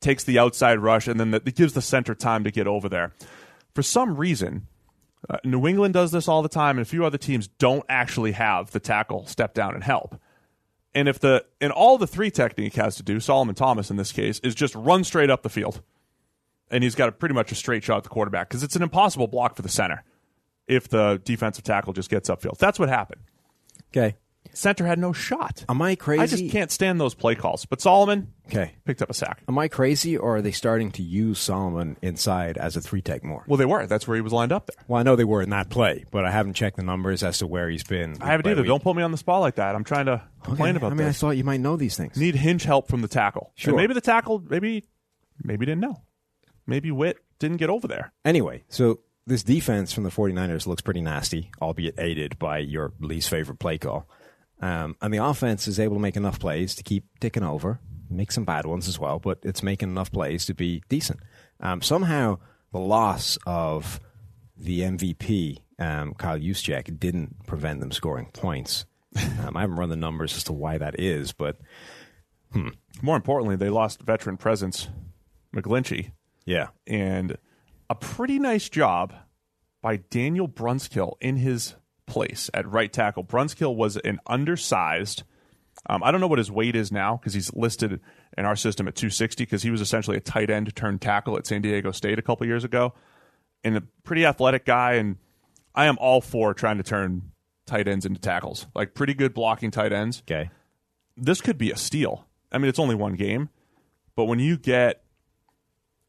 takes the outside rush, and then it gives the center time to get over there. For some reason, New England does this all the time, and a few other teams don't actually have the tackle step down and help. And all the 3 technique has to do, Solomon Thomas in this case, is just run straight up the field. And he's got pretty much a straight shot at the quarterback because it's an impossible block for the center if the defensive tackle just gets upfield. That's what happened. Okay. Center had no shot. Am I crazy? I just can't stand those play calls. But Solomon picked up a sack. Am I crazy, or are they starting to use Solomon inside as a three-tech more? Well, they were. That's where he was lined up there. Well, I know they were in that play, but I haven't checked the numbers as to where he's been. I haven't either. Don't put me on the spot like that. I'm trying to complain about this. I thought you might know these things. Need hinge help from the tackle. Sure. And maybe the tackle maybe didn't know. Maybe Witt didn't get over there. Anyway, so this defense from the 49ers looks pretty nasty, albeit aided by your least favorite play call. And the offense is able to make enough plays to keep ticking over, make some bad ones as well, but it's making enough plays to be decent. Somehow the loss of the MVP, Kyle Juszczyk, didn't prevent them scoring points. I haven't run the numbers as to why that is, but more importantly, they lost veteran presence, McGlinchey. Yeah. And a pretty nice job by Daniel Brunskill in his place at right tackle. Brunskill was an undersized, I don't know what his weight is now because he's listed in our system at 260 because he was essentially a tight end turned tackle at San Diego State a couple years ago. And a pretty athletic guy, and I am all for trying to turn tight ends into tackles. Like pretty good blocking tight ends. Okay. This could be a steal. I mean, it's only one game, but when you get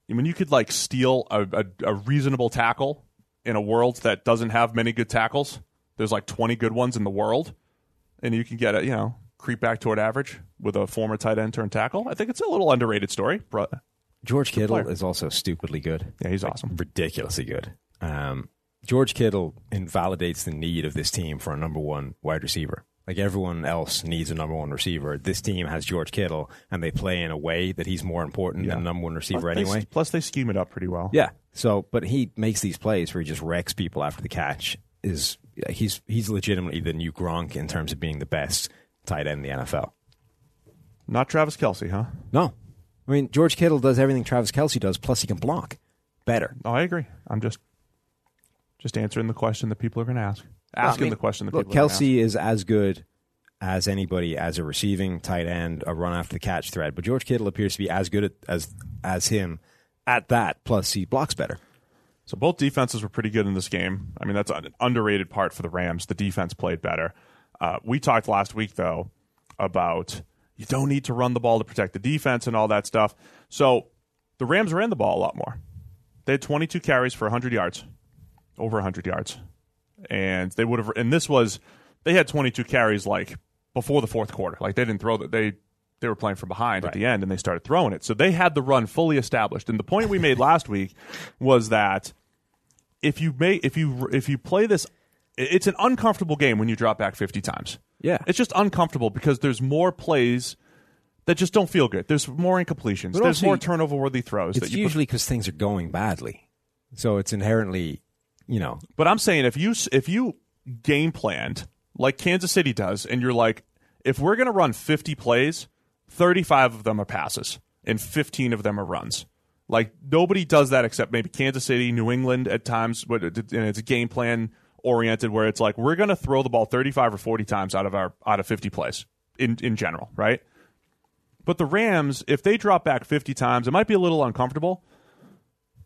you could like steal a reasonable tackle in a world that doesn't have many good tackles. There's like 20 good ones in the world, and you can get a creep back toward average with a former tight end turned tackle. I think it's a little underrated story. George Kittle is also stupidly good. Yeah, he's awesome, ridiculously good. George Kittle invalidates the need of this team for a number one wide receiver. Like everyone else needs a number one receiver. This team has George Kittle, and they play in a way that he's more important than a number one receiver anyway. Plus, they scheme it up pretty well. Yeah. So, but he makes these plays where he just wrecks people after the catch. He's legitimately the new Gronk in terms of being the best tight end in the NFL. Not Travis Kelce, huh? No. I mean, George Kittle does everything Travis Kelce does, plus he can block better. Oh, I agree. I'm just answering the question that people are going to ask. Kelce is as good as anybody as a receiving tight end, a run after the catch threat, but George Kittle appears to be as good as him at that, plus he blocks better. So both defenses were pretty good in this game. I mean, that's an underrated part for the Rams. The defense played better. We talked last week, though, about you don't need to run the ball to protect the defense and all that stuff. So the Rams ran the ball a lot more. They had 22 carries for 100 yards, over 100 yards. And they would have, and this was, they had 22 carries like before the fourth quarter. Like they didn't throw that. They were playing from behind at the end and they started throwing it. So they had the run fully established. And the point we made last week was that if you play this, it's an uncomfortable game when you drop back 50 times. Yeah. It's just uncomfortable because there's more plays that just don't feel good. There's more incompletions. But there's more turnover worthy throws. It's usually because things are going badly. So it's inherently. But I'm saying if you game planned like Kansas City does, and you're like, if we're going to run 50 plays, 35 of them are passes and 15 of them are runs. Like nobody does that except maybe Kansas City, New England at times, but it's game plan oriented where it's like we're going to throw the ball 35 or 40 times out of 50 plays in general, right? But the Rams, if they drop back 50 times, it might be a little uncomfortable,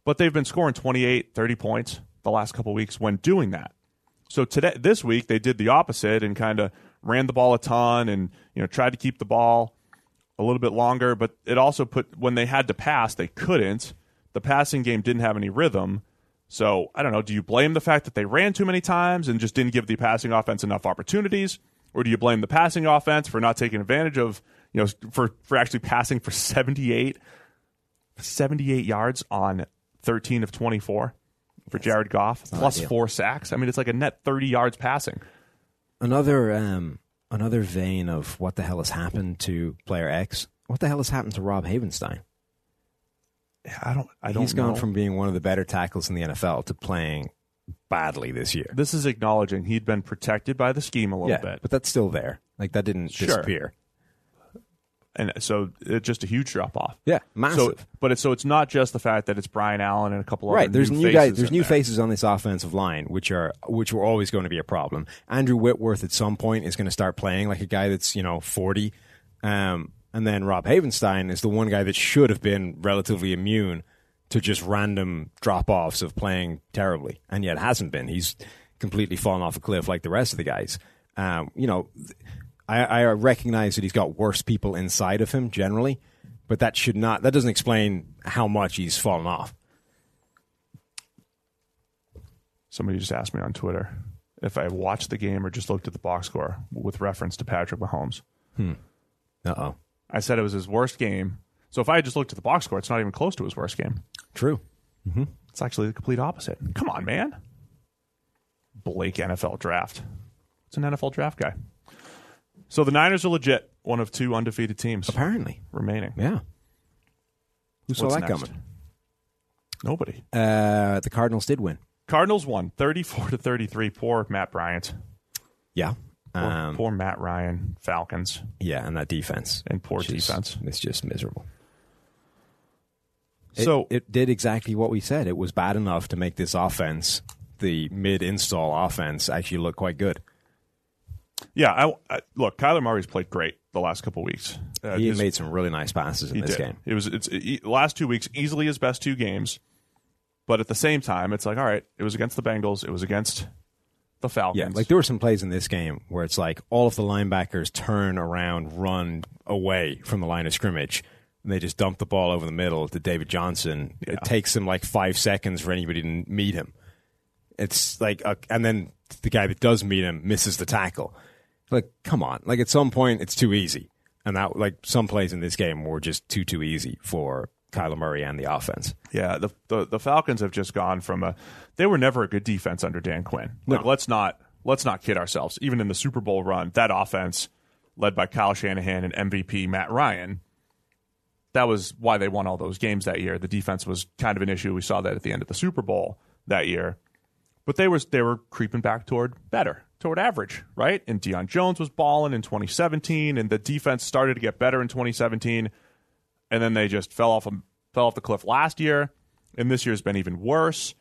but they've been scoring 28, 30 points the last couple of weeks when doing that. So this week they did the opposite and kind of ran the ball a ton and tried to keep the ball a little bit longer, but it also put when they had to pass, they couldn't. The passing game didn't have any rhythm. So I don't know, do you blame the fact that they ran too many times and just didn't give the passing offense enough opportunities? Or do you blame the passing offense for not taking advantage of for actually passing for 78 yards on 13 of 24? For Jared Goff, plus 4 sacks. I mean, it's like a net 30 yards passing. Another vein of what the hell has happened to player X. What the hell has happened to Rob Havenstein? I don't know. He's gone from being one of the better tackles in the NFL to playing badly this year. This is acknowledging he'd been protected by the scheme a little bit. But that's still there. Like, that didn't disappear. And so it's just a huge drop-off. Yeah, massive. So it's not just the fact that it's Brian Allen and a couple other new faces. Right, there's new faces on this offensive line, which were always going to be a problem. Andrew Whitworth at some point is going to start playing like a guy that's 40. And then Rob Havenstein is the one guy that should have been relatively immune to just random drop-offs of playing terribly, and yet hasn't been. He's completely fallen off a cliff like the rest of the guys. I recognize that he's got worse people inside of him generally, but that doesn't explain how much he's fallen off. Somebody just asked me on Twitter if I watched the game or just looked at the box score with reference to Patrick Mahomes. Uh-oh. I said it was his worst game. So if I had just looked at the box score, it's not even close to his worst game. True. Mm-hmm. It's actually the complete opposite. Come on, man. Blake NFL draft. It's an NFL draft guy. So the Niners are legit. One of two undefeated teams. Apparently. Remaining. Yeah. Who saw that coming? Nobody. The Cardinals did win. Cardinals won 34-33. Poor Matt Bryant. Yeah. Poor Matt Ryan, Falcons. Yeah, and that defense. And poor defense. It's just miserable. It did exactly what we said. It was bad enough to make this offense, the mid-install offense, actually look quite good. Yeah, look, Kyler Murray's played great the last couple weeks. He made some really nice passes in this game. It's last 2 weeks, easily his best two games. But at the same time, it's like, all right, it was against the Bengals. It was against the Falcons. Yeah, like there were some plays in this game where it's like all of the linebackers turn around, run away from the line of scrimmage, and they just dump the ball over the middle to David Johnson. Yeah. It takes him like 5 seconds for anybody to meet him. It's like, and then the guy that does meet him misses the tackle. Like, come on. Like, at some point, it's too easy. And that, like, some plays in this game were just too easy for Kyler Murray and the offense. Yeah, the Falcons have just gone from they were never a good defense under Dan Quinn. Like, no. Let's not kid ourselves. Even in the Super Bowl run, that offense led by Kyle Shanahan and MVP Matt Ryan, that was why they won all those games that year. The defense was kind of an issue. We saw that at the end of the Super Bowl that year. But they were creeping back toward better, toward average, right? And Deion Jones was balling in 2017, and the defense started to get better in 2017. And then they just fell off the cliff last year, and this year's been even worse.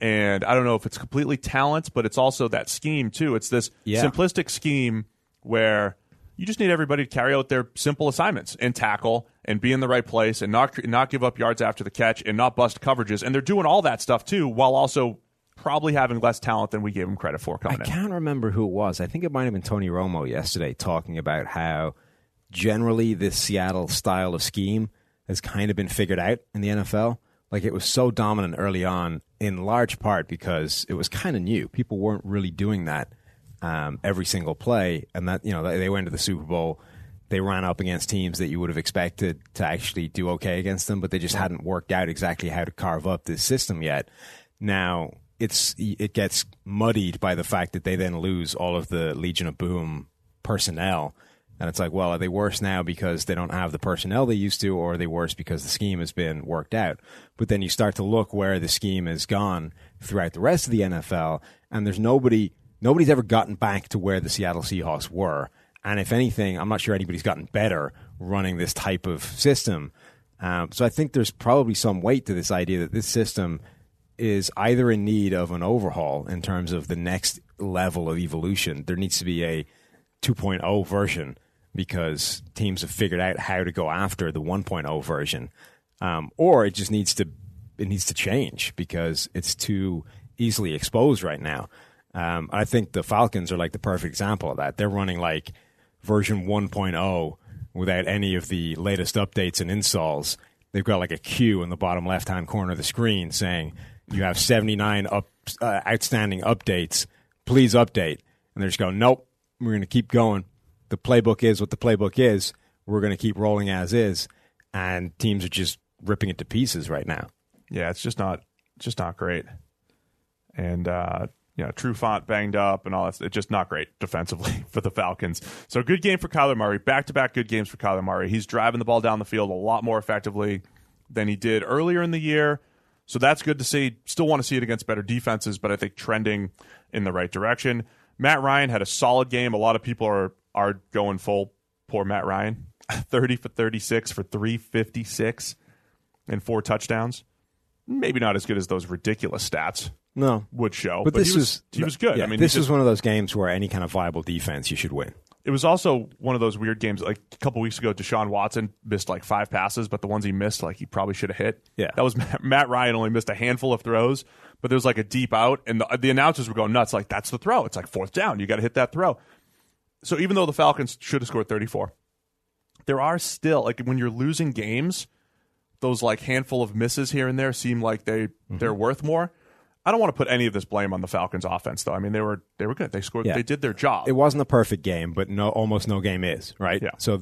And I don't know if it's completely talent, but it's also that scheme, too. It's this simplistic scheme where you just need everybody to carry out their simple assignments and tackle and be in the right place and not give up yards after the catch and not bust coverages. And they're doing all that stuff, too, while also probably having less talent than we gave him credit for coming in. I can't remember who it was. I think it might have been Tony Romo yesterday talking about how generally this Seattle style of scheme has kind of been figured out in the NFL. Like, it was so dominant early on, in large part because it was kind of new. People weren't really doing that every single play. And that, you know, they went to the Super Bowl. They ran up against teams that you would have expected to actually do okay against them, but they just hadn't worked out exactly how to carve up this system yet. Now, it gets muddied by the fact that they then lose all of the Legion of Boom personnel. And it's like, well, are they worse now because they don't have the personnel they used to, or are they worse because the scheme has been worked out? But then you start to look where the scheme has gone throughout the rest of the NFL, and there's nobody's ever gotten back to where the Seattle Seahawks were. And if anything, I'm not sure anybody's gotten better running this type of system. So I think there's probably some weight to this idea that this system is either in need of an overhaul in terms of the next level of evolution. There needs to be a 2.0 version because teams have figured out how to go after the 1.0 version. Or it just needs to change because it's too easily exposed right now. I think the Falcons are like the perfect example of that. They're running like version 1.0 without any of the latest updates and installs. They've got like a cue in the bottom left-hand corner of the screen saying, you have 79 outstanding updates. Please update. And they're just going, nope, we're going to keep going. The playbook is what the playbook is. We're going to keep rolling as is. And teams are just ripping it to pieces right now. Yeah, it's just not great. And, Trufant banged up and all that. It's just not great defensively for the Falcons. So good game for Kyler Murray. Back-to-back good games for Kyler Murray. He's driving the ball down the field a lot more effectively than he did earlier in the year. So that's good to see. Still want to see it against better defenses, but I think trending in the right direction. Matt Ryan had a solid game. A lot of people are going full poor Matt Ryan. 30 for 36 for 356 and 4 touchdowns. Maybe not as good as those ridiculous stats would show, but he was good. Yeah, I mean, this was one of those games where any kind of viable defense you should win. It was also one of those weird games. Like a couple weeks ago, Deshaun Watson missed like 5 passes, but the ones he missed, like he probably should have hit. Yeah, that was Matt Ryan only missed a handful of throws, but there was like a deep out, and the announcers were going nuts. Like, that's the throw. It's like fourth down. You got to hit that throw. So even though the Falcons should have scored 34, there are still, like, when you're losing games, those like handful of misses here and there seem like they're worth more. I don't want to put any of this blame on the Falcons' offense, though. I mean, they were good. They scored. Yeah. They did their job. It wasn't a perfect game, but almost no game is, right? Yeah. So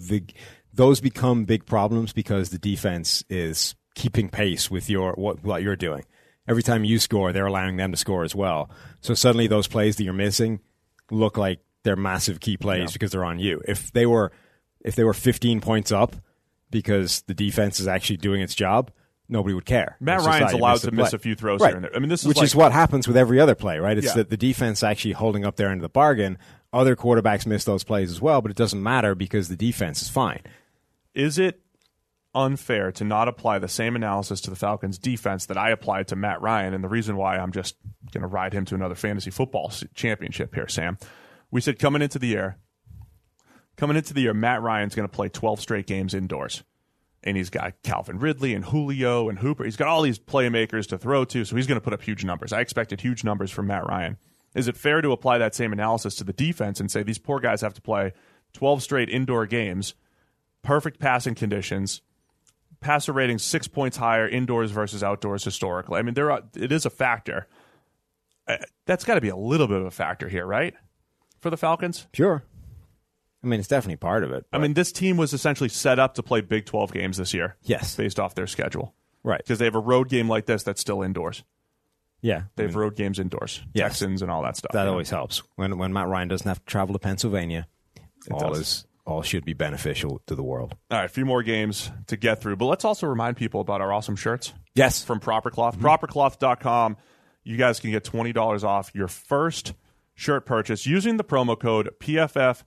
those become big problems because the defense is keeping pace with what you're doing. Every time you score, they're allowing them to score as well. So suddenly those plays that you're missing look like they're massive key plays because they're on you. If they were 15 points up because the defense is actually doing its job, nobody would care. Matt Ryan's allowed to miss a few throws here and there. I mean, which is what happens with every other play, right? It's that the defense actually holding up their end of the bargain. Other quarterbacks miss those plays as well, but it doesn't matter because the defense is fine. Is it unfair to not apply the same analysis to the Falcons' defense that I applied to Matt Ryan? And the reason why I'm just going to ride him to another fantasy football championship here, Sam. We said coming into the year, Matt Ryan's going to play 12 straight games indoors. And he's got Calvin Ridley and Julio and Hooper. He's got all these playmakers to throw to, so he's going to put up huge numbers. I expected huge numbers from Matt Ryan. Is it fair to apply that same analysis to the defense and say these poor guys have to play 12 straight indoor games, perfect passing conditions, passer rating 6 points higher indoors versus outdoors historically? I mean, it is a factor. That's got to be a little bit of a factor here, right, for the Falcons? Sure. I mean, it's definitely part of it. But. I mean, this team was essentially set up to play Big 12 games this year. Yes. Based off their schedule. Right. Because they have a road game like this that's still indoors. Yeah. They have road games indoors. Yes. Texans and all that stuff. That always helps. When Matt Ryan doesn't have to travel to Pennsylvania, all should be beneficial to the world. All right, a few more games to get through. But let's also remind people about our awesome shirts. Yes. From Proper Cloth. Mm-hmm. Propercloth.com. You guys can get $20 off your first shirt purchase using the promo code PFF20.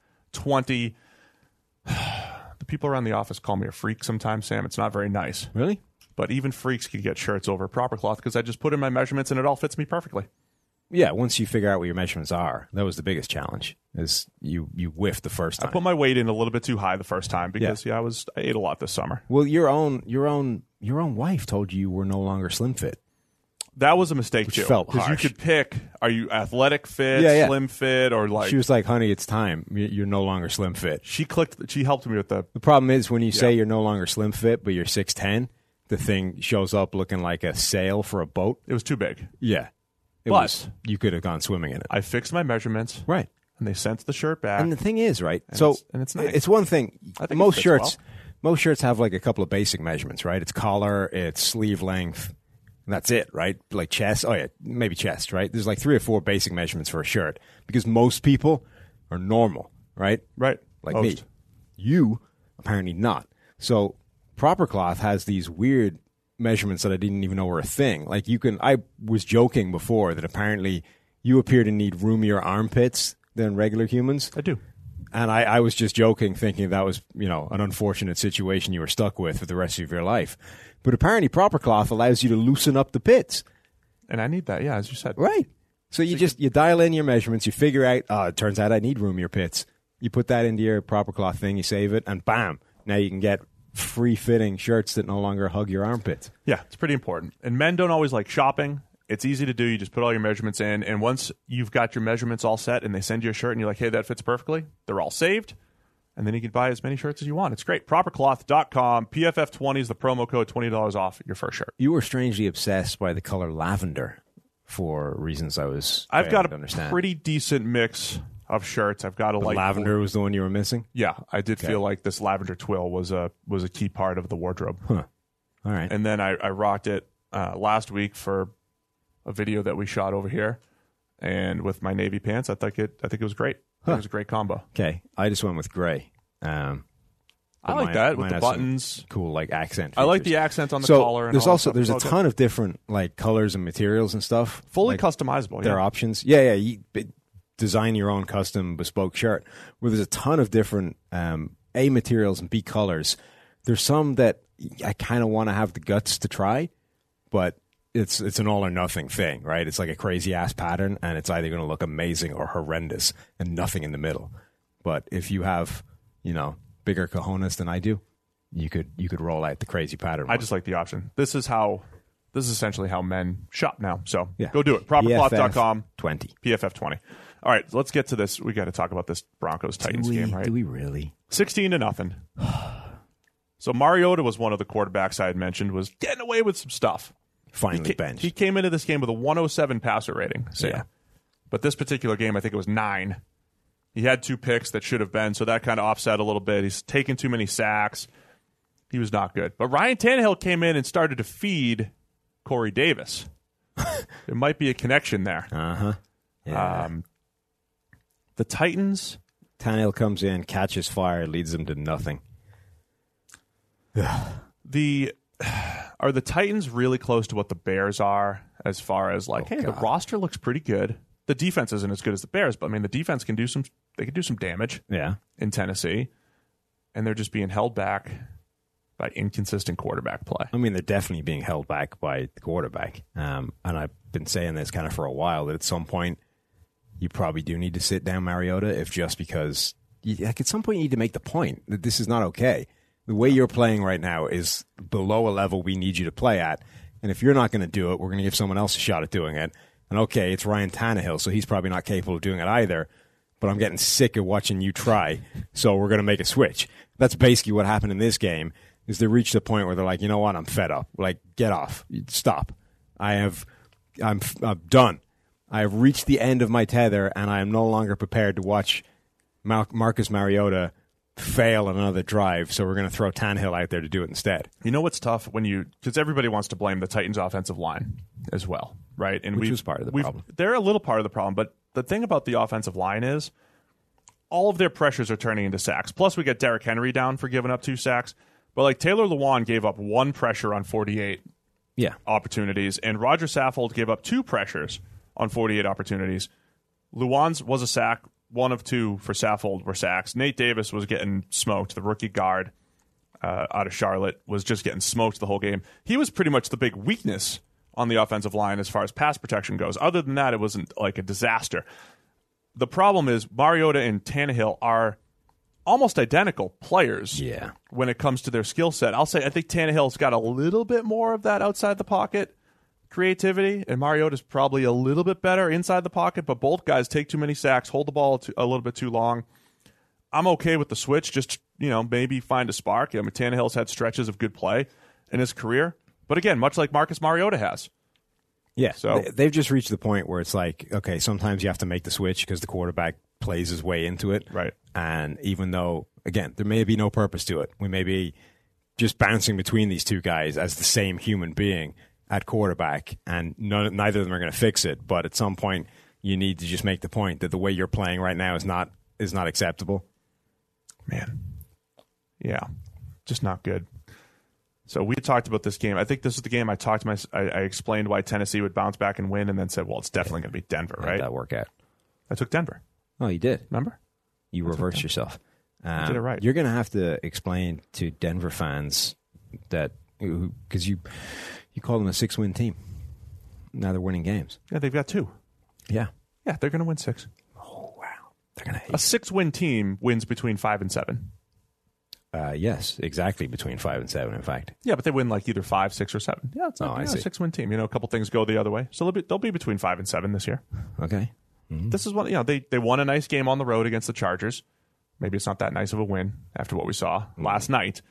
The people around the office call me a freak sometimes, Sam. It's not very nice. Really? But even freaks can get shirts over Proper Cloth because I just put in my measurements and it all fits me perfectly. Yeah, once you figure out what your measurements are, that was the biggest challenge. Is you whiffed the first time. I put my weight in a little bit too high the first time because I ate a lot this summer. Well, your own wife told you were no longer slim fit. That was a mistake, which too. Felt harsh. Because you could pick, are you athletic fit, slim fit, or like... She was like, honey, it's time. You're no longer slim fit. She helped me with the... The problem is when you say you're no longer slim fit, but you're 6'10", the thing shows up looking like a sail for a boat. It was too big. Yeah. You could have gone swimming in it. I fixed my measurements. Right. And they sent the shirt back. And the thing is, right? It's nice. It's one thing. I think most shirts have like a couple of basic measurements, right? It's collar, it's sleeve length... That's it, right? Like chest. Oh, yeah, maybe chest, right? There's like three or four basic measurements for a shirt because most people are normal, right? Right. Like most. Me. You, apparently not. So Proper Cloth has these weird measurements that I didn't even know were a thing. Like I was joking before that apparently you appear to need roomier armpits than regular humans. I do. And I was just joking, thinking that was, an unfortunate situation you were stuck with for the rest of your life. But apparently Proper Cloth allows you to loosen up the pits. And I need that, yeah, as you said. Right. So you dial in your measurements, you figure out, it turns out I need roomier pits. You put that into your Proper Cloth thing, you save it, and bam, now you can get free-fitting shirts that no longer hug your armpits. Yeah, it's pretty important. And men don't always like shopping. It's easy to do. You just put all your measurements in, and once you've got your measurements all set and they send you a shirt and you're like, hey, that fits perfectly, they're all saved, and then you can buy as many shirts as you want. It's great. Propercloth.com. PFF20 is the promo code, $20 off your first shirt. You were strangely obsessed by the color lavender for reasons I've got a pretty decent mix of shirts. I've got lavender was the one you were missing? Yeah. I did feel like this lavender twill was a key part of the wardrobe. Huh. All right. And then I rocked it last week for a video that we shot over here, and with my navy pants, I think it was great. Huh. It was a great combo. Okay, I just went with gray. I like that with the buttons, cool like accent. Features. I like the accent on the collar. And there's a ton of different like colors and materials and stuff, fully customizable. Yeah. There are options. Yeah. You design your own custom bespoke shirt. Where there's a ton of different A materials and B colors. There's some that I kind of want to have the guts to try, but. It's an all or nothing thing, right? It's like a crazy ass pattern, and it's either going to look amazing or horrendous, and nothing in the middle. But if you have, bigger cojones than I do, you could roll out the crazy pattern. I just like the option. This is essentially how men shop now. So go do it. Propercloth.com. PFF20. All right, let's get to this. We got to talk about this Broncos-Titans game, right? Do we really? 16-0. So Mariota was one of the quarterbacks I had mentioned was getting away with some stuff. Finally benched. He came into this game with a 107 passer rating. So yeah. But this particular game, I think it was 9. He had 2 picks that should have been, so that kind of offset a little bit. He's taken too many sacks. He was not good. But Ryan Tannehill came in and started to feed Corey Davis. There might be a connection there. Uh-huh. Yeah. The Titans. Tannehill comes in, catches fire, leads them to nothing. Are the Titans really close to what the Bears are as far as like, hey, God. The roster looks pretty good. The defense isn't as good as the Bears, but I mean, the defense can do some. They can do some damage. Yeah. In Tennessee, and they're just being held back by inconsistent quarterback play. I mean, they're definitely being held back by the quarterback. And I've been saying this kind of for a while that at some point you probably do need to sit down Mariota, if just because at some point you need to make the point that this is not okay. The way you're playing right now is below a level we need you to play at. And if you're not going to do it, we're going to give someone else a shot at doing it. And okay, it's Ryan Tannehill, so he's probably not capable of doing it either. But I'm getting sick of watching you try, so we're going to make a switch. That's basically what happened in this game, is they reached a point where they're like, you know what, I'm fed up. Like, get off. Stop. I'm done. I have reached the end of my tether, and I am no longer prepared to watch Marcus Mariota fail on another drive, so we're going to throw Tannehill out there to do it instead. You know what's tough when you, because everybody wants to blame the Titans' offensive line as well, right? And which was part of the problem. They're a little part of the problem, but the thing about the offensive line is all of their pressures are turning into sacks. Plus, we get Derrick Henry down for giving up 2 sacks, but like Taylor Lewan gave up 1 pressure on 48 opportunities, and Roger Saffold gave up 2 pressures on 48 opportunities. Lewan's was a sack. 1 of 2 for Saffold were sacks. Nate Davis was getting smoked. The rookie guard out of Charlotte was just getting smoked the whole game. He was pretty much the big weakness on the offensive line as far as pass protection goes. Other than that, it wasn't like a disaster. The problem is Mariota and Tannehill are almost identical players when it comes to their skill set. I'll say I think Tannehill's got a little bit more of that outside the pocket creativity, and Mariota's probably a little bit better inside the pocket, but both guys take too many sacks, hold the ball a little bit too long. I'm okay with the switch, just, you know, maybe find a spark. I mean, Tannehill's had stretches of good play in his career, but again, much like Marcus Mariota has. Yeah, so they've just reached the point where it's like, okay, sometimes you have to make the switch because the quarterback plays his way into it. Right. And even though, again, there may be no purpose to it, we may be just bouncing between these two guys as the same human being at quarterback, and neither of them are going to fix it. But at some point, you need to just make the point that the way you're playing right now is not acceptable. Man. Yeah. Just not good. So we talked about this game. I think this is the game I talked to I explained why Tennessee would bounce back and win, and then said, well, it's definitely going to be Denver, right? How'd that work out? I took Denver. Oh, you did? Remember? You reversed yourself. I did it right. You're going to have to explain to Denver fans that, because you call them a 6-win team. Now they're winning games. Yeah, they've got 2. Yeah. Yeah, they're going to win 6. Oh, wow. They're going to hate it. A 6-win team wins between 5 and 7. Yes, exactly, between 5 and 7, in fact. Yeah, but they win like either 5, 6, or 7. Yeah, it's like a 6-win team. You know, a couple things go the other way. So they'll be between 5 and 7 this year. Okay. Mm-hmm. This is what, you know, they won a nice game on the road against the Chargers. Maybe it's not that nice of a win after what we saw last night.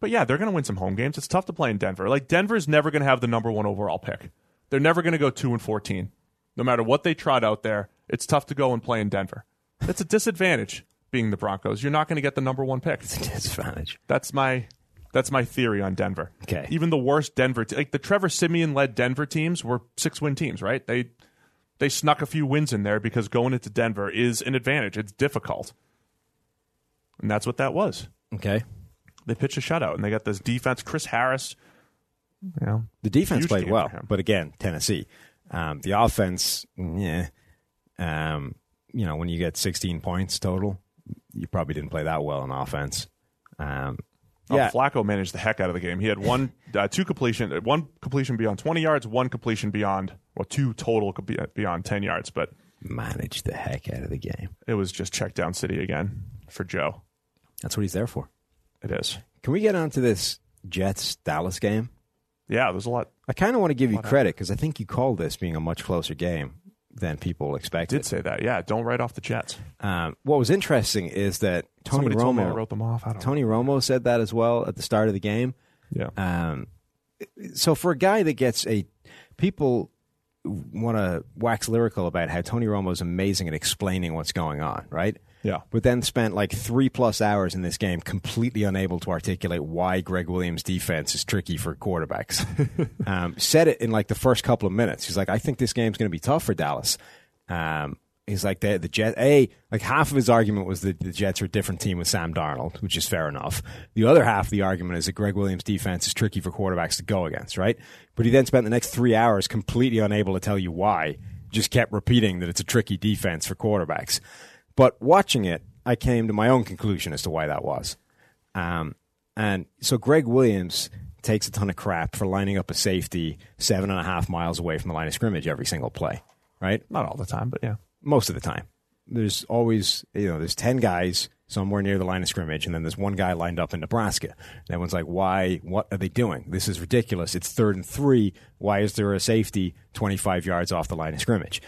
But yeah, they're going to win some home games. It's tough to play in Denver. Like, Denver's never going to have the number 1 overall pick. They're never going to go 2-14. No matter what they trot out there, it's tough to go and play in Denver. That's a disadvantage, being the Broncos. You're not going to get the number 1 pick. It's a disadvantage. That's my theory on Denver. Okay. Even the worst Denver, like the Trevor Siemian-led Denver teams were 6-win teams, right? They snuck a few wins in there because going into Denver is an advantage. It's difficult. And that's what that was. Okay. They pitched a shutout, and they got this defense. Chris Harris, you know, the defense played well, but again, Tennessee. The offense, you know, when you get 16 points total, you probably didn't play that well on offense. Flacco managed the heck out of the game. He had 1 completion beyond 20 yards, 1 completion beyond, well, 2 total beyond 10 yards, but managed the heck out of the game. It was just check down city again for Joe. That's what he's there for. It is. Can we get onto this Jets-Dallas game? Yeah, there's a lot. I kind of want to give you credit because I think you called this being a much closer game than people expected. Did say that, yeah. Don't write off the Jets. What was interesting is that Tony Romo told me I wrote them off. I don't Tony know. Romo said that as well at the start of the game. Yeah. So for a guy that gets a people want to wax lyrical about how Tony Romo's amazing at explaining what's going on, right? Yeah. But then spent like 3+ hours in this game completely unable to articulate why Greg Williams' defense is tricky for quarterbacks. Said it in like the first couple of minutes. He's like, I think this game's going to be tough for Dallas. He's like, the Jets, like half of his argument was that the Jets are a different team with Sam Darnold, which is fair enough. The other half of the argument is that Greg Williams' defense is tricky for quarterbacks to go against, right? But he then spent the next 3 hours completely unable to tell you why, just kept repeating that it's a tricky defense for quarterbacks. But watching it, I came to my own conclusion as to why that was. And so Greg Williams takes a ton of crap for lining up a safety 7.5 miles away from the line of scrimmage every single play, right? Not all the time, but yeah. Most of the time. There's always, there's 10 guys somewhere near the line of scrimmage, and then there's one guy lined up in Nebraska. And everyone's like, why? What are they doing? This is ridiculous. It's 3rd and 3. Why is there a safety 25 yards off the line of scrimmage?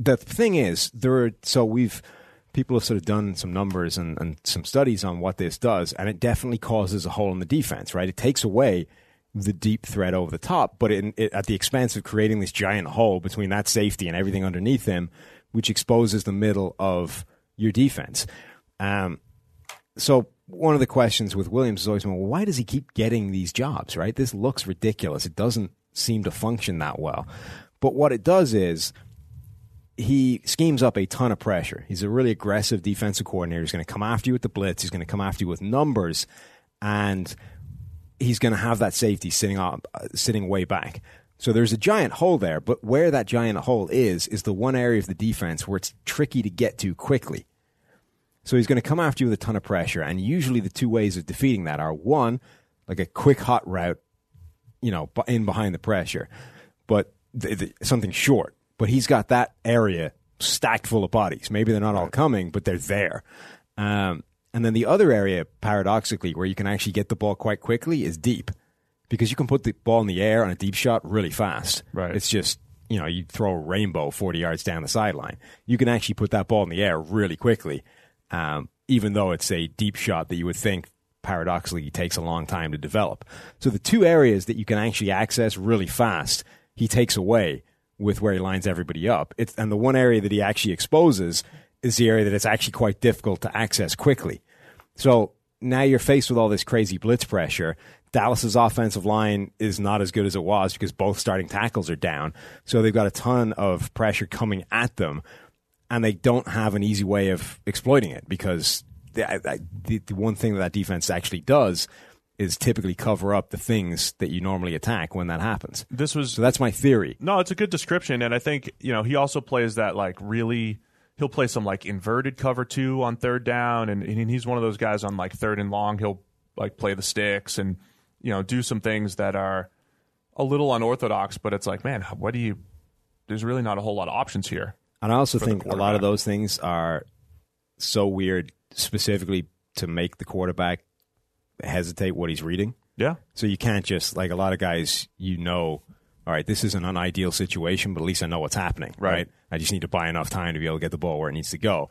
The thing is, people have sort of done some numbers and some studies on what this does, and it definitely causes a hole in the defense, right? It takes away the deep threat over the top, but at the expense of creating this giant hole between that safety and everything underneath him, which exposes the middle of your defense. So one of the questions with Williams has always been, well, why does he keep getting these jobs, right? This looks ridiculous. It doesn't seem to function that well. But what it does is, he schemes up a ton of pressure. He's a really aggressive defensive coordinator. He's going to come after you with the blitz. He's going to come after you with numbers. And he's going to have that safety sitting way back. So there's a giant hole there. But where that giant hole is the one area of the defense where it's tricky to get to quickly. So he's going to come after you with a ton of pressure. And usually the two ways of defeating that are, one, like a quick hot route, in behind the pressure. But something short. But he's got that area stacked full of bodies. Maybe they're not all coming, but they're there. And then the other area, paradoxically, where you can actually get the ball quite quickly is deep. Because you can put the ball in the air on a deep shot really fast. Right. It's just, you throw a rainbow 40 yards down the sideline. You can actually put that ball in the air really quickly, even though it's a deep shot that you would think, paradoxically, takes a long time to develop. So the two areas that you can actually access really fast, he takes away with where he lines everybody up. And the one area that he actually exposes is the area that it's actually quite difficult to access quickly. So now you're faced with all this crazy blitz pressure. Dallas's offensive line is not as good as it was because both starting tackles are down. So they've got a ton of pressure coming at them, and they don't have an easy way of exploiting it because the one thing that defense actually does is typically cover up the things that you normally attack when that happens. So that's my theory. No, it's a good description, and I think, he also plays that he'll play some inverted cover 2 on 3rd down, and he's one of those guys on 3rd and long, he'll play the sticks and do some things that are a little unorthodox, but it's like, man, there's really not a whole lot of options here. And I also think a lot of those things are so weird specifically to make the quarterback hesitate what he's reading. Yeah. So you can't just, a lot of guys, all right, this is an unideal situation, but at least I know what's happening. Right. I just need to buy enough time to be able to get the ball where it needs to go.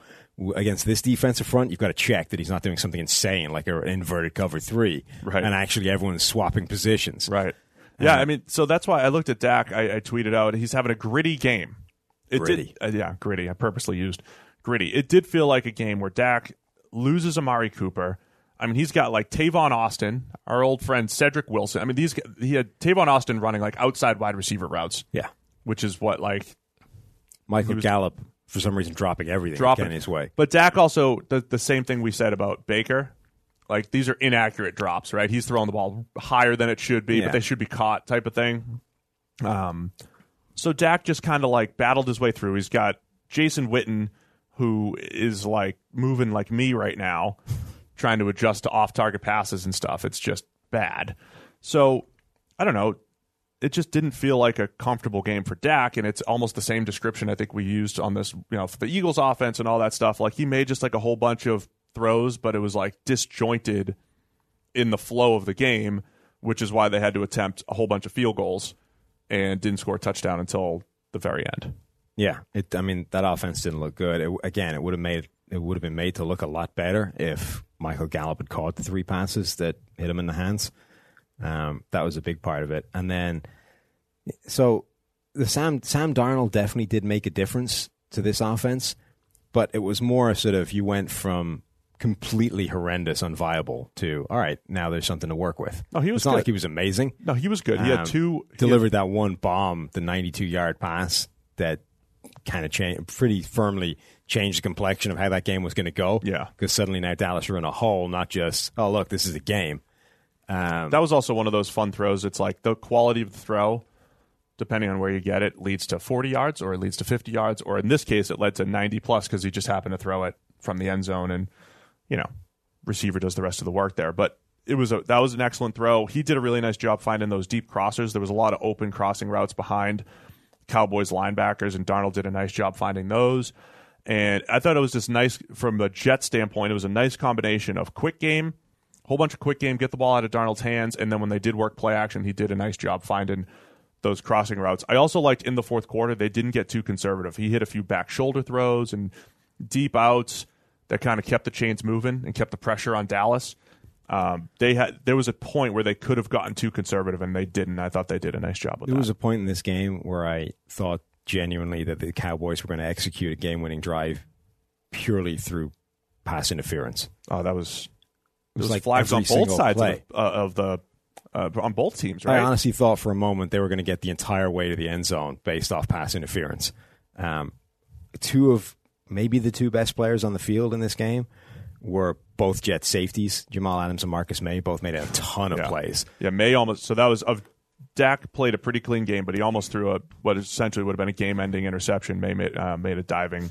Against this defensive front, you've got to check that he's not doing something insane, like an inverted cover 3. Right. And actually everyone's swapping positions. Right. Yeah, so that's why I looked at Dak. I tweeted out, he's having a gritty game. Gritty. I purposely used gritty. It did feel like a game where Dak loses Amari Cooper. He's got Tavon Austin, our old friend Cedric Wilson. He had Tavon Austin running outside wide receiver routes. Yeah, which is what Michael Gallup for some reason dropping everything in his way. But Dak also the same thing we said about Baker. These are inaccurate drops, right? He's throwing the ball higher than it should be, but they should be caught type of thing. So Dak just kind of battled his way through. He's got Jason Witten, who is moving like me right now. Trying to adjust to off-target passes and stuff. It's just bad. So, I don't know. It just didn't feel like a comfortable game for Dak, and it's almost the same description I think we used on this, for the Eagles offense and all that stuff. He made just a whole bunch of throws, but it was disjointed in the flow of the game, which is why they had to attempt a whole bunch of field goals and didn't score a touchdown until the very end. Yeah, that offense didn't look good. It would have been made to look a lot better if Michael Gallup had caught the three passes that hit him in the hands. That was a big part of it. And then, so the Sam Darnold definitely did make a difference to this offense, but it was more sort of you went from completely horrendous, unviable to, all right, now there's something to work with. No, he was good. It's not like he was amazing. No, he was good. He had delivered that one bomb, the 92-yard pass that kind of pretty firmly changed the complexion of how that game was going to go. Yeah. Because suddenly now Dallas are in a hole, not just, oh, look, this is a game. That was also one of those fun throws. It's like the quality of the throw, depending on where you get it, leads to 40 yards or it leads to 50 yards. Or in this case, it led to 90-plus because he just happened to throw it from the end zone. And, receiver does the rest of the work there. But that was an excellent throw. He did a really nice job finding those deep crossers. There was a lot of open crossing routes behind Cowboys linebackers, and Darnold did a nice job finding those. And I thought it was just nice from the Jets standpoint. It was a nice combination of quick game, whole bunch of quick game, get the ball out of Darnold's hands, and then when they did work play action, he did a nice job finding those crossing routes. I also liked in the fourth quarter, they didn't get too conservative. He hit a few back shoulder throws and deep outs that kind of kept the chains moving and kept the pressure on Dallas. There was a point where they could have gotten too conservative, and they didn't. I thought they did a nice job with that. There was a point in this game where I thought genuinely that the Cowboys were going to execute a game-winning drive purely through pass interference. Oh, that was... It was like flags on both sides of the on both teams, right? I honestly thought for a moment they were going to get the entire way to the end zone based off pass interference. Two of maybe the two best players on the field in this game were both Jet safeties. Jamal Adams and Marcus May both made a ton of plays. Yeah, May almost. So that was Dak played a pretty clean game, but he almost threw what essentially would have been a game-ending interception. May made a diving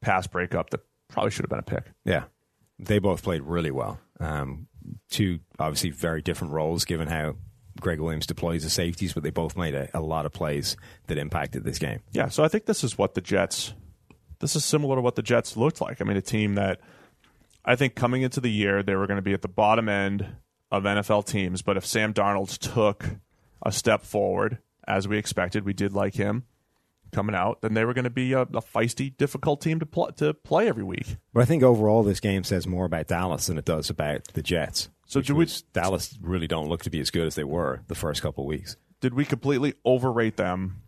pass breakup that probably should have been a pick. Yeah, they both played really well. Two obviously very different roles given how Greg Williams deploys the safeties, but they both made a lot of plays that impacted this game. Yeah, so I think this is similar to what the Jets looked like. I mean, a team that I think coming into the year, they were going to be at the bottom end of NFL teams, but if Sam Darnold took a step forward, as we expected, we did like him coming out, then they were going to be a feisty, difficult team to play every week. But I think overall this game says more about Dallas than it does about the Jets. So Dallas really don't look to be as good as they were the first couple of weeks. Did we completely overrate them?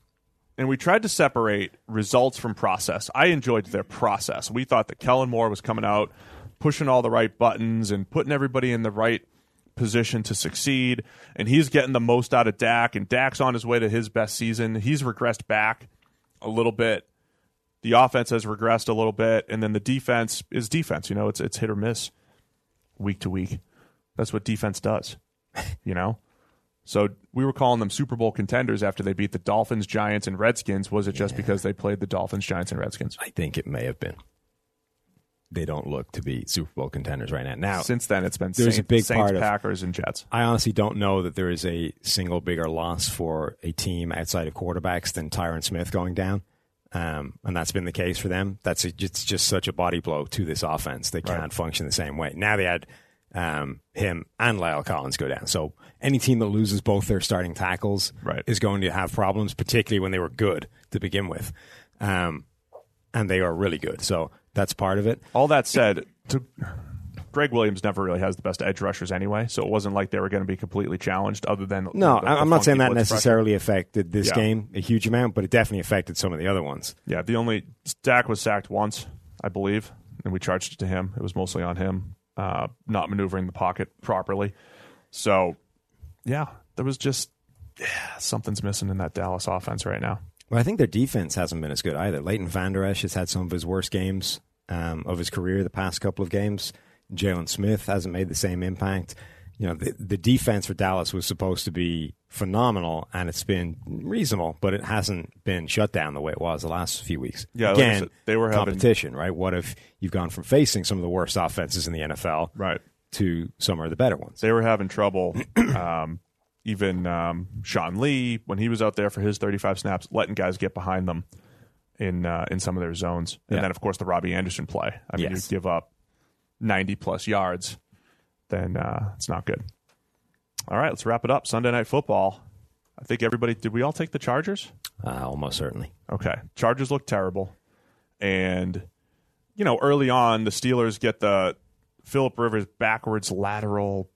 And we tried to separate results from process. I enjoyed their process. We thought that Kellen Moore was coming out, pushing all the right buttons and putting everybody in the right position to succeed. And he's getting the most out of Dak, and Dak's on his way to his best season. He's regressed back a little bit. The offense has regressed a little bit, and then the defense is defense. It's hit or miss week to week. That's what defense does. So we were calling them Super Bowl contenders after they beat the Dolphins, Giants, and Redskins. Was it just because they played the Dolphins, Giants, and Redskins? I think it may have been. They don't look to be Super Bowl contenders right now. Since then, it's been Saints, Packers, and Jets. I honestly don't know that there is a single bigger loss for a team outside of quarterbacks than Tyron Smith going down, and that's been the case for them. It's just such a body blow to this offense. They can't function the same way. Now they had him and Lyle Collins go down. So any team that loses both their starting tackles is going to have problems, particularly when they were good to begin with, and they are really good. So that's part of it. All that said, Greg Williams never really has the best edge rushers anyway, so it wasn't like they were going to be completely challenged other than... No, I'm not saying that necessarily affected this game a huge amount, but it definitely affected some of the other ones. Yeah, Dak was sacked once, I believe, and we charged it to him. It was mostly on him, not maneuvering the pocket properly. So, there was just... something's missing in that Dallas offense right now. Well, I think their defense hasn't been as good either. Leighton Vander Esch has had some of his worst games of his career the past couple of games. Jalen Smith hasn't made the same impact. The defense for Dallas was supposed to be phenomenal, and it's been reasonable, but it hasn't been shut down the way it was the last few weeks. Yeah, again, they were competition, right? What if you've gone from facing some of the worst offenses in the NFL to some of the better ones? They were having trouble. Even Sean Lee, when he was out there for his 35 snaps, letting guys get behind them in some of their zones. And then, of course, the Robbie Anderson play. I mean, you give up 90-plus yards, then it's not good. All right, let's wrap it up. Sunday Night Football. I think everybody, did we all take the Chargers? Almost certainly. Okay. Chargers look terrible. And, you know, early on, the Steelers get the Phillip Rivers backwards lateral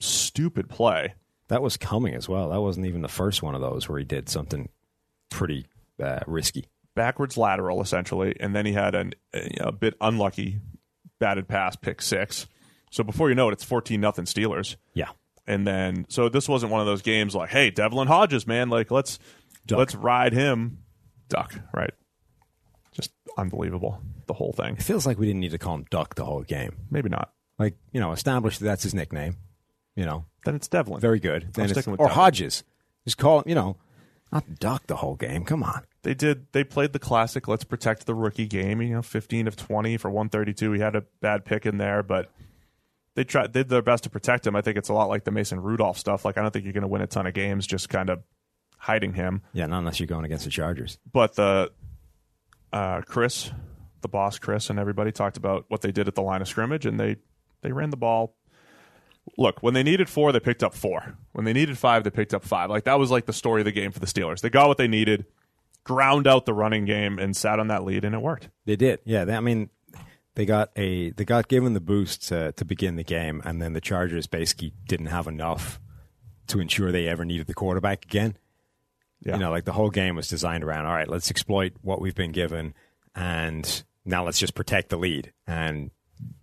stupid play. That was coming as well. That wasn't even the first one of those where he did something pretty risky. Backwards lateral, essentially. And then he had a bit unlucky batted pass, pick six. So before you know it, it's 14-0 Steelers. Yeah. And then, so this wasn't one of those games like, hey, Devlin Hodges, man, like let's ride him. Duck, right? Just unbelievable, the whole thing. It feels like we didn't need to call him Duck the whole game. Maybe not. Like, you know, establish that that's his nickname. You know, then it's Devlin. Very good. Then it's, or Devlin. Hodges. Just call him, you know, not Duck the whole game. Come on. They played the classic let's protect the rookie game. You know, 15 of 20 for 132. He had a bad pick in there, but they did their best to protect him. I think it's a lot like the Mason Rudolph stuff. Like, I don't think you're going to win a ton of games just kind of hiding him. Yeah, not unless you're going against the Chargers. But Chris, the boss Chris, and everybody talked about what they did at the line of scrimmage, and they ran the ball. Look, when they needed four, they picked up four. When they needed five, they picked up five. Like, that was like the story of the game for the Steelers. They got what they needed, ground out the running game, and sat on that lead, and it worked. They did. Yeah, They got given the boost to begin the game, and then the Chargers basically didn't have enough to ensure they ever needed the quarterback again. Yeah. You know, like the whole game was designed around, all right, let's exploit what we've been given, and now let's just protect the lead. And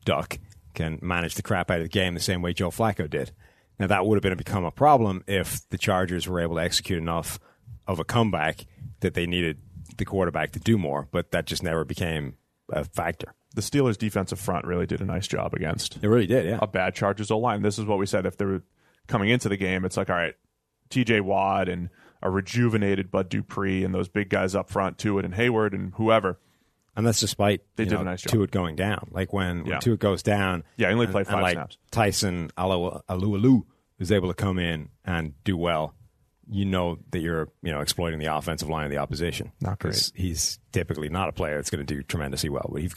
Duck can manage the crap out of the game the same way Joe Flacco did. Now, that would have become a problem if the Chargers were able to execute enough of a comeback that they needed the quarterback to do more, but that just never became a factor. The Steelers' defensive front really did a nice job against. It really did, yeah. A bad Chargers O-line. This is what we said. If they were coming into the game, it's like, all right, TJ Watt and a rejuvenated Bud Dupree and those big guys up front, Tuitt and Hayward and whoever. And that's despite a nice job. Tuitt going down. Like when Tuitt goes down. Yeah, he only played five snaps. Tyson Alualu is able to come in and do well. You know that you're, you know, exploiting the offensive line of the opposition. Not great. He's typically not a player that's going to do tremendously well, but he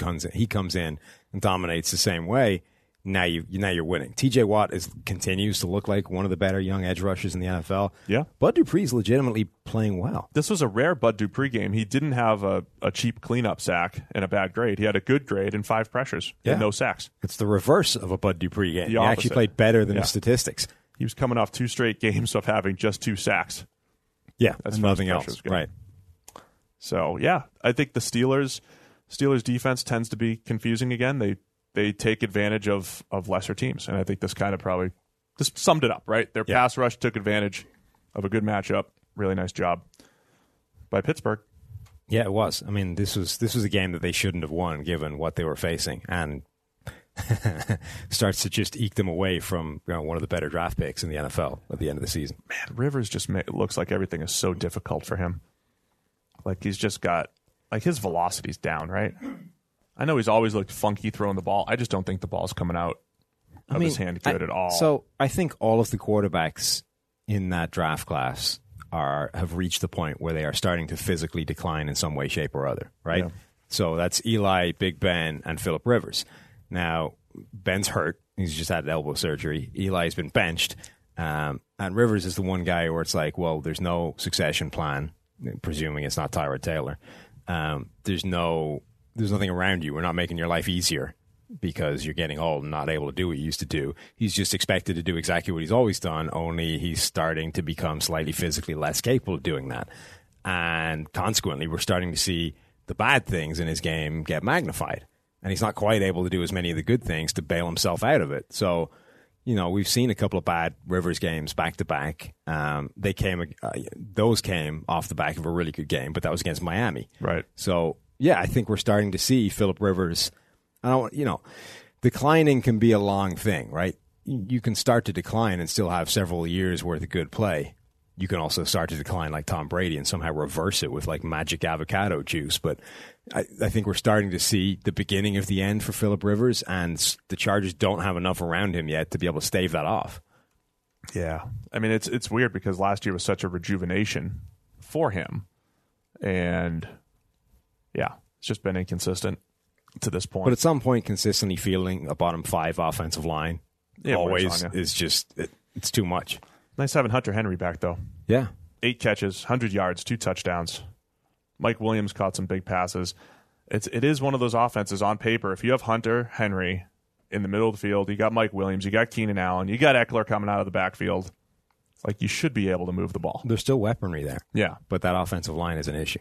comes in and dominates the same way. Now you're winning. T.J. Watt continues to look like one of the better young edge rushers in the NFL. Yeah, Bud Dupree's legitimately playing well. This was a rare Bud Dupree game. He didn't have a cheap cleanup sack and a bad grade. He had a good grade and 5 pressures and no sacks. It's the reverse of a Bud Dupree game. He actually played better than his statistics. He was coming off 2 straight games of having just 2 sacks. Yeah, that's nothing else. Right. So, yeah, I think the Steelers defense tends to be confusing again. They take advantage of lesser teams, and I think this kind of probably just summed it up, right? Their pass rush took advantage of a good matchup. Really nice job by Pittsburgh. Yeah, it was. I mean, this was a game that they shouldn't have won given what they were facing, and starts to just eke them away from, you know, one of the better draft picks in the NFL at the end of the season. Man, Rivers just looks like everything is so difficult for him. Like, he's just got, like, his velocity's down, right? I know he's always looked funky throwing the ball. I just don't think the ball's coming out of his hand good at all. So I think all of the quarterbacks in that draft class have reached the point where they are starting to physically decline in some way, shape, or other, right? Yeah. So that's Eli, Big Ben, and Phillip Rivers. Now, Ben's hurt. He's just had elbow surgery. Eli's been benched. And Rivers is the one guy where it's like, well, there's no succession plan, presuming it's not Tyrod Taylor. There's nothing around you. We're not making your life easier because you're getting old and not able to do what you used to do. He's just expected to do exactly what he's always done, only he's starting to become slightly physically less capable of doing that. And consequently, we're starting to see the bad things in his game get magnified. And he's not quite able to do as many of the good things to bail himself out of it. So, you know, we've seen a couple of bad Rivers games back-to-back. Those came off the back of a really good game, but that was against Miami. Right. So, yeah, I think we're starting to see Phillip Rivers. Declining can be a long thing, right? You can start to decline and still have several years' worth of good play. You can also start to decline like Tom Brady and somehow reverse it with like magic avocado juice. But I think we're starting to see the beginning of the end for Phillip Rivers, and the Chargers don't have enough around him yet to be able to stave that off. Yeah. I mean, it's weird because last year was such a rejuvenation for him. And yeah, it's just been inconsistent to this point. But at some point, consistently fielding a bottom 5 offensive line always is just, it's too much. Nice having Hunter Henry back, though. Yeah. 8 catches, 100 yards, 2 touchdowns. Mike Williams caught some big passes. It is one of those offenses on paper. If you have Hunter Henry in the middle of the field, you got Mike Williams, you got Keenan Allen, you got Eckler coming out of the backfield, like, you should be able to move the ball. There's still weaponry there. Yeah. But that offensive line is an issue.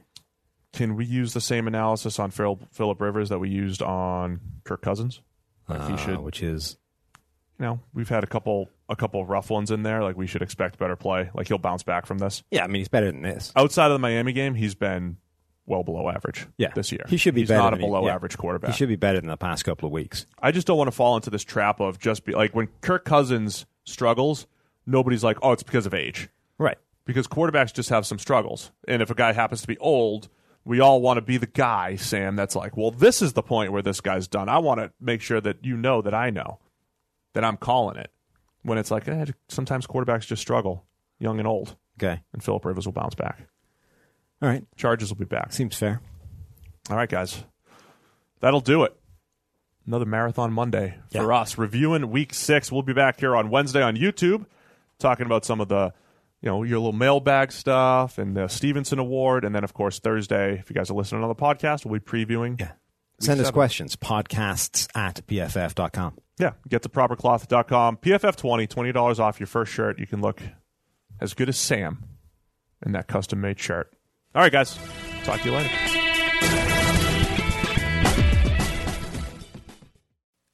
Can we use the same analysis on Phillip Rivers that we used on Kirk Cousins? Like, he should, which is, you know, we've had a couple rough ones in there. Like, we should expect better play. Like, he'll bounce back from this. Yeah, I mean, he's better than this. Outside of the Miami game, he's been well below average this year. He should be better. He's not a below-average quarterback. He should be better than the past couple of weeks. I just don't want to fall into this trap of just be like, when Kirk Cousins struggles, nobody's like, oh, it's because of age. Right. Because quarterbacks just have some struggles. And if a guy happens to be old, we all want to be the guy, Sam, that's like, well, this is the point where this guy's done. I want to make sure that you know that I know, that I'm calling it. When it's like, sometimes quarterbacks just struggle, young and old. Okay. And Phillip Rivers will bounce back. All right. Chargers will be back. Seems fair. All right, guys. That'll do it. Another Marathon Monday for us. Reviewing Week 6. We'll be back here on Wednesday on YouTube, talking about some of the, you know, your little mailbag stuff and the Stevenson Award. And then, of course, Thursday, if you guys are listening on the podcast, we'll be previewing. Yeah. Send us questions. Podcasts@pff.com. Yeah. Get to propercloth.com. PFF 20, $20 off your first shirt. You can look as good as Sam in that custom-made shirt. All right, guys. Talk to you later.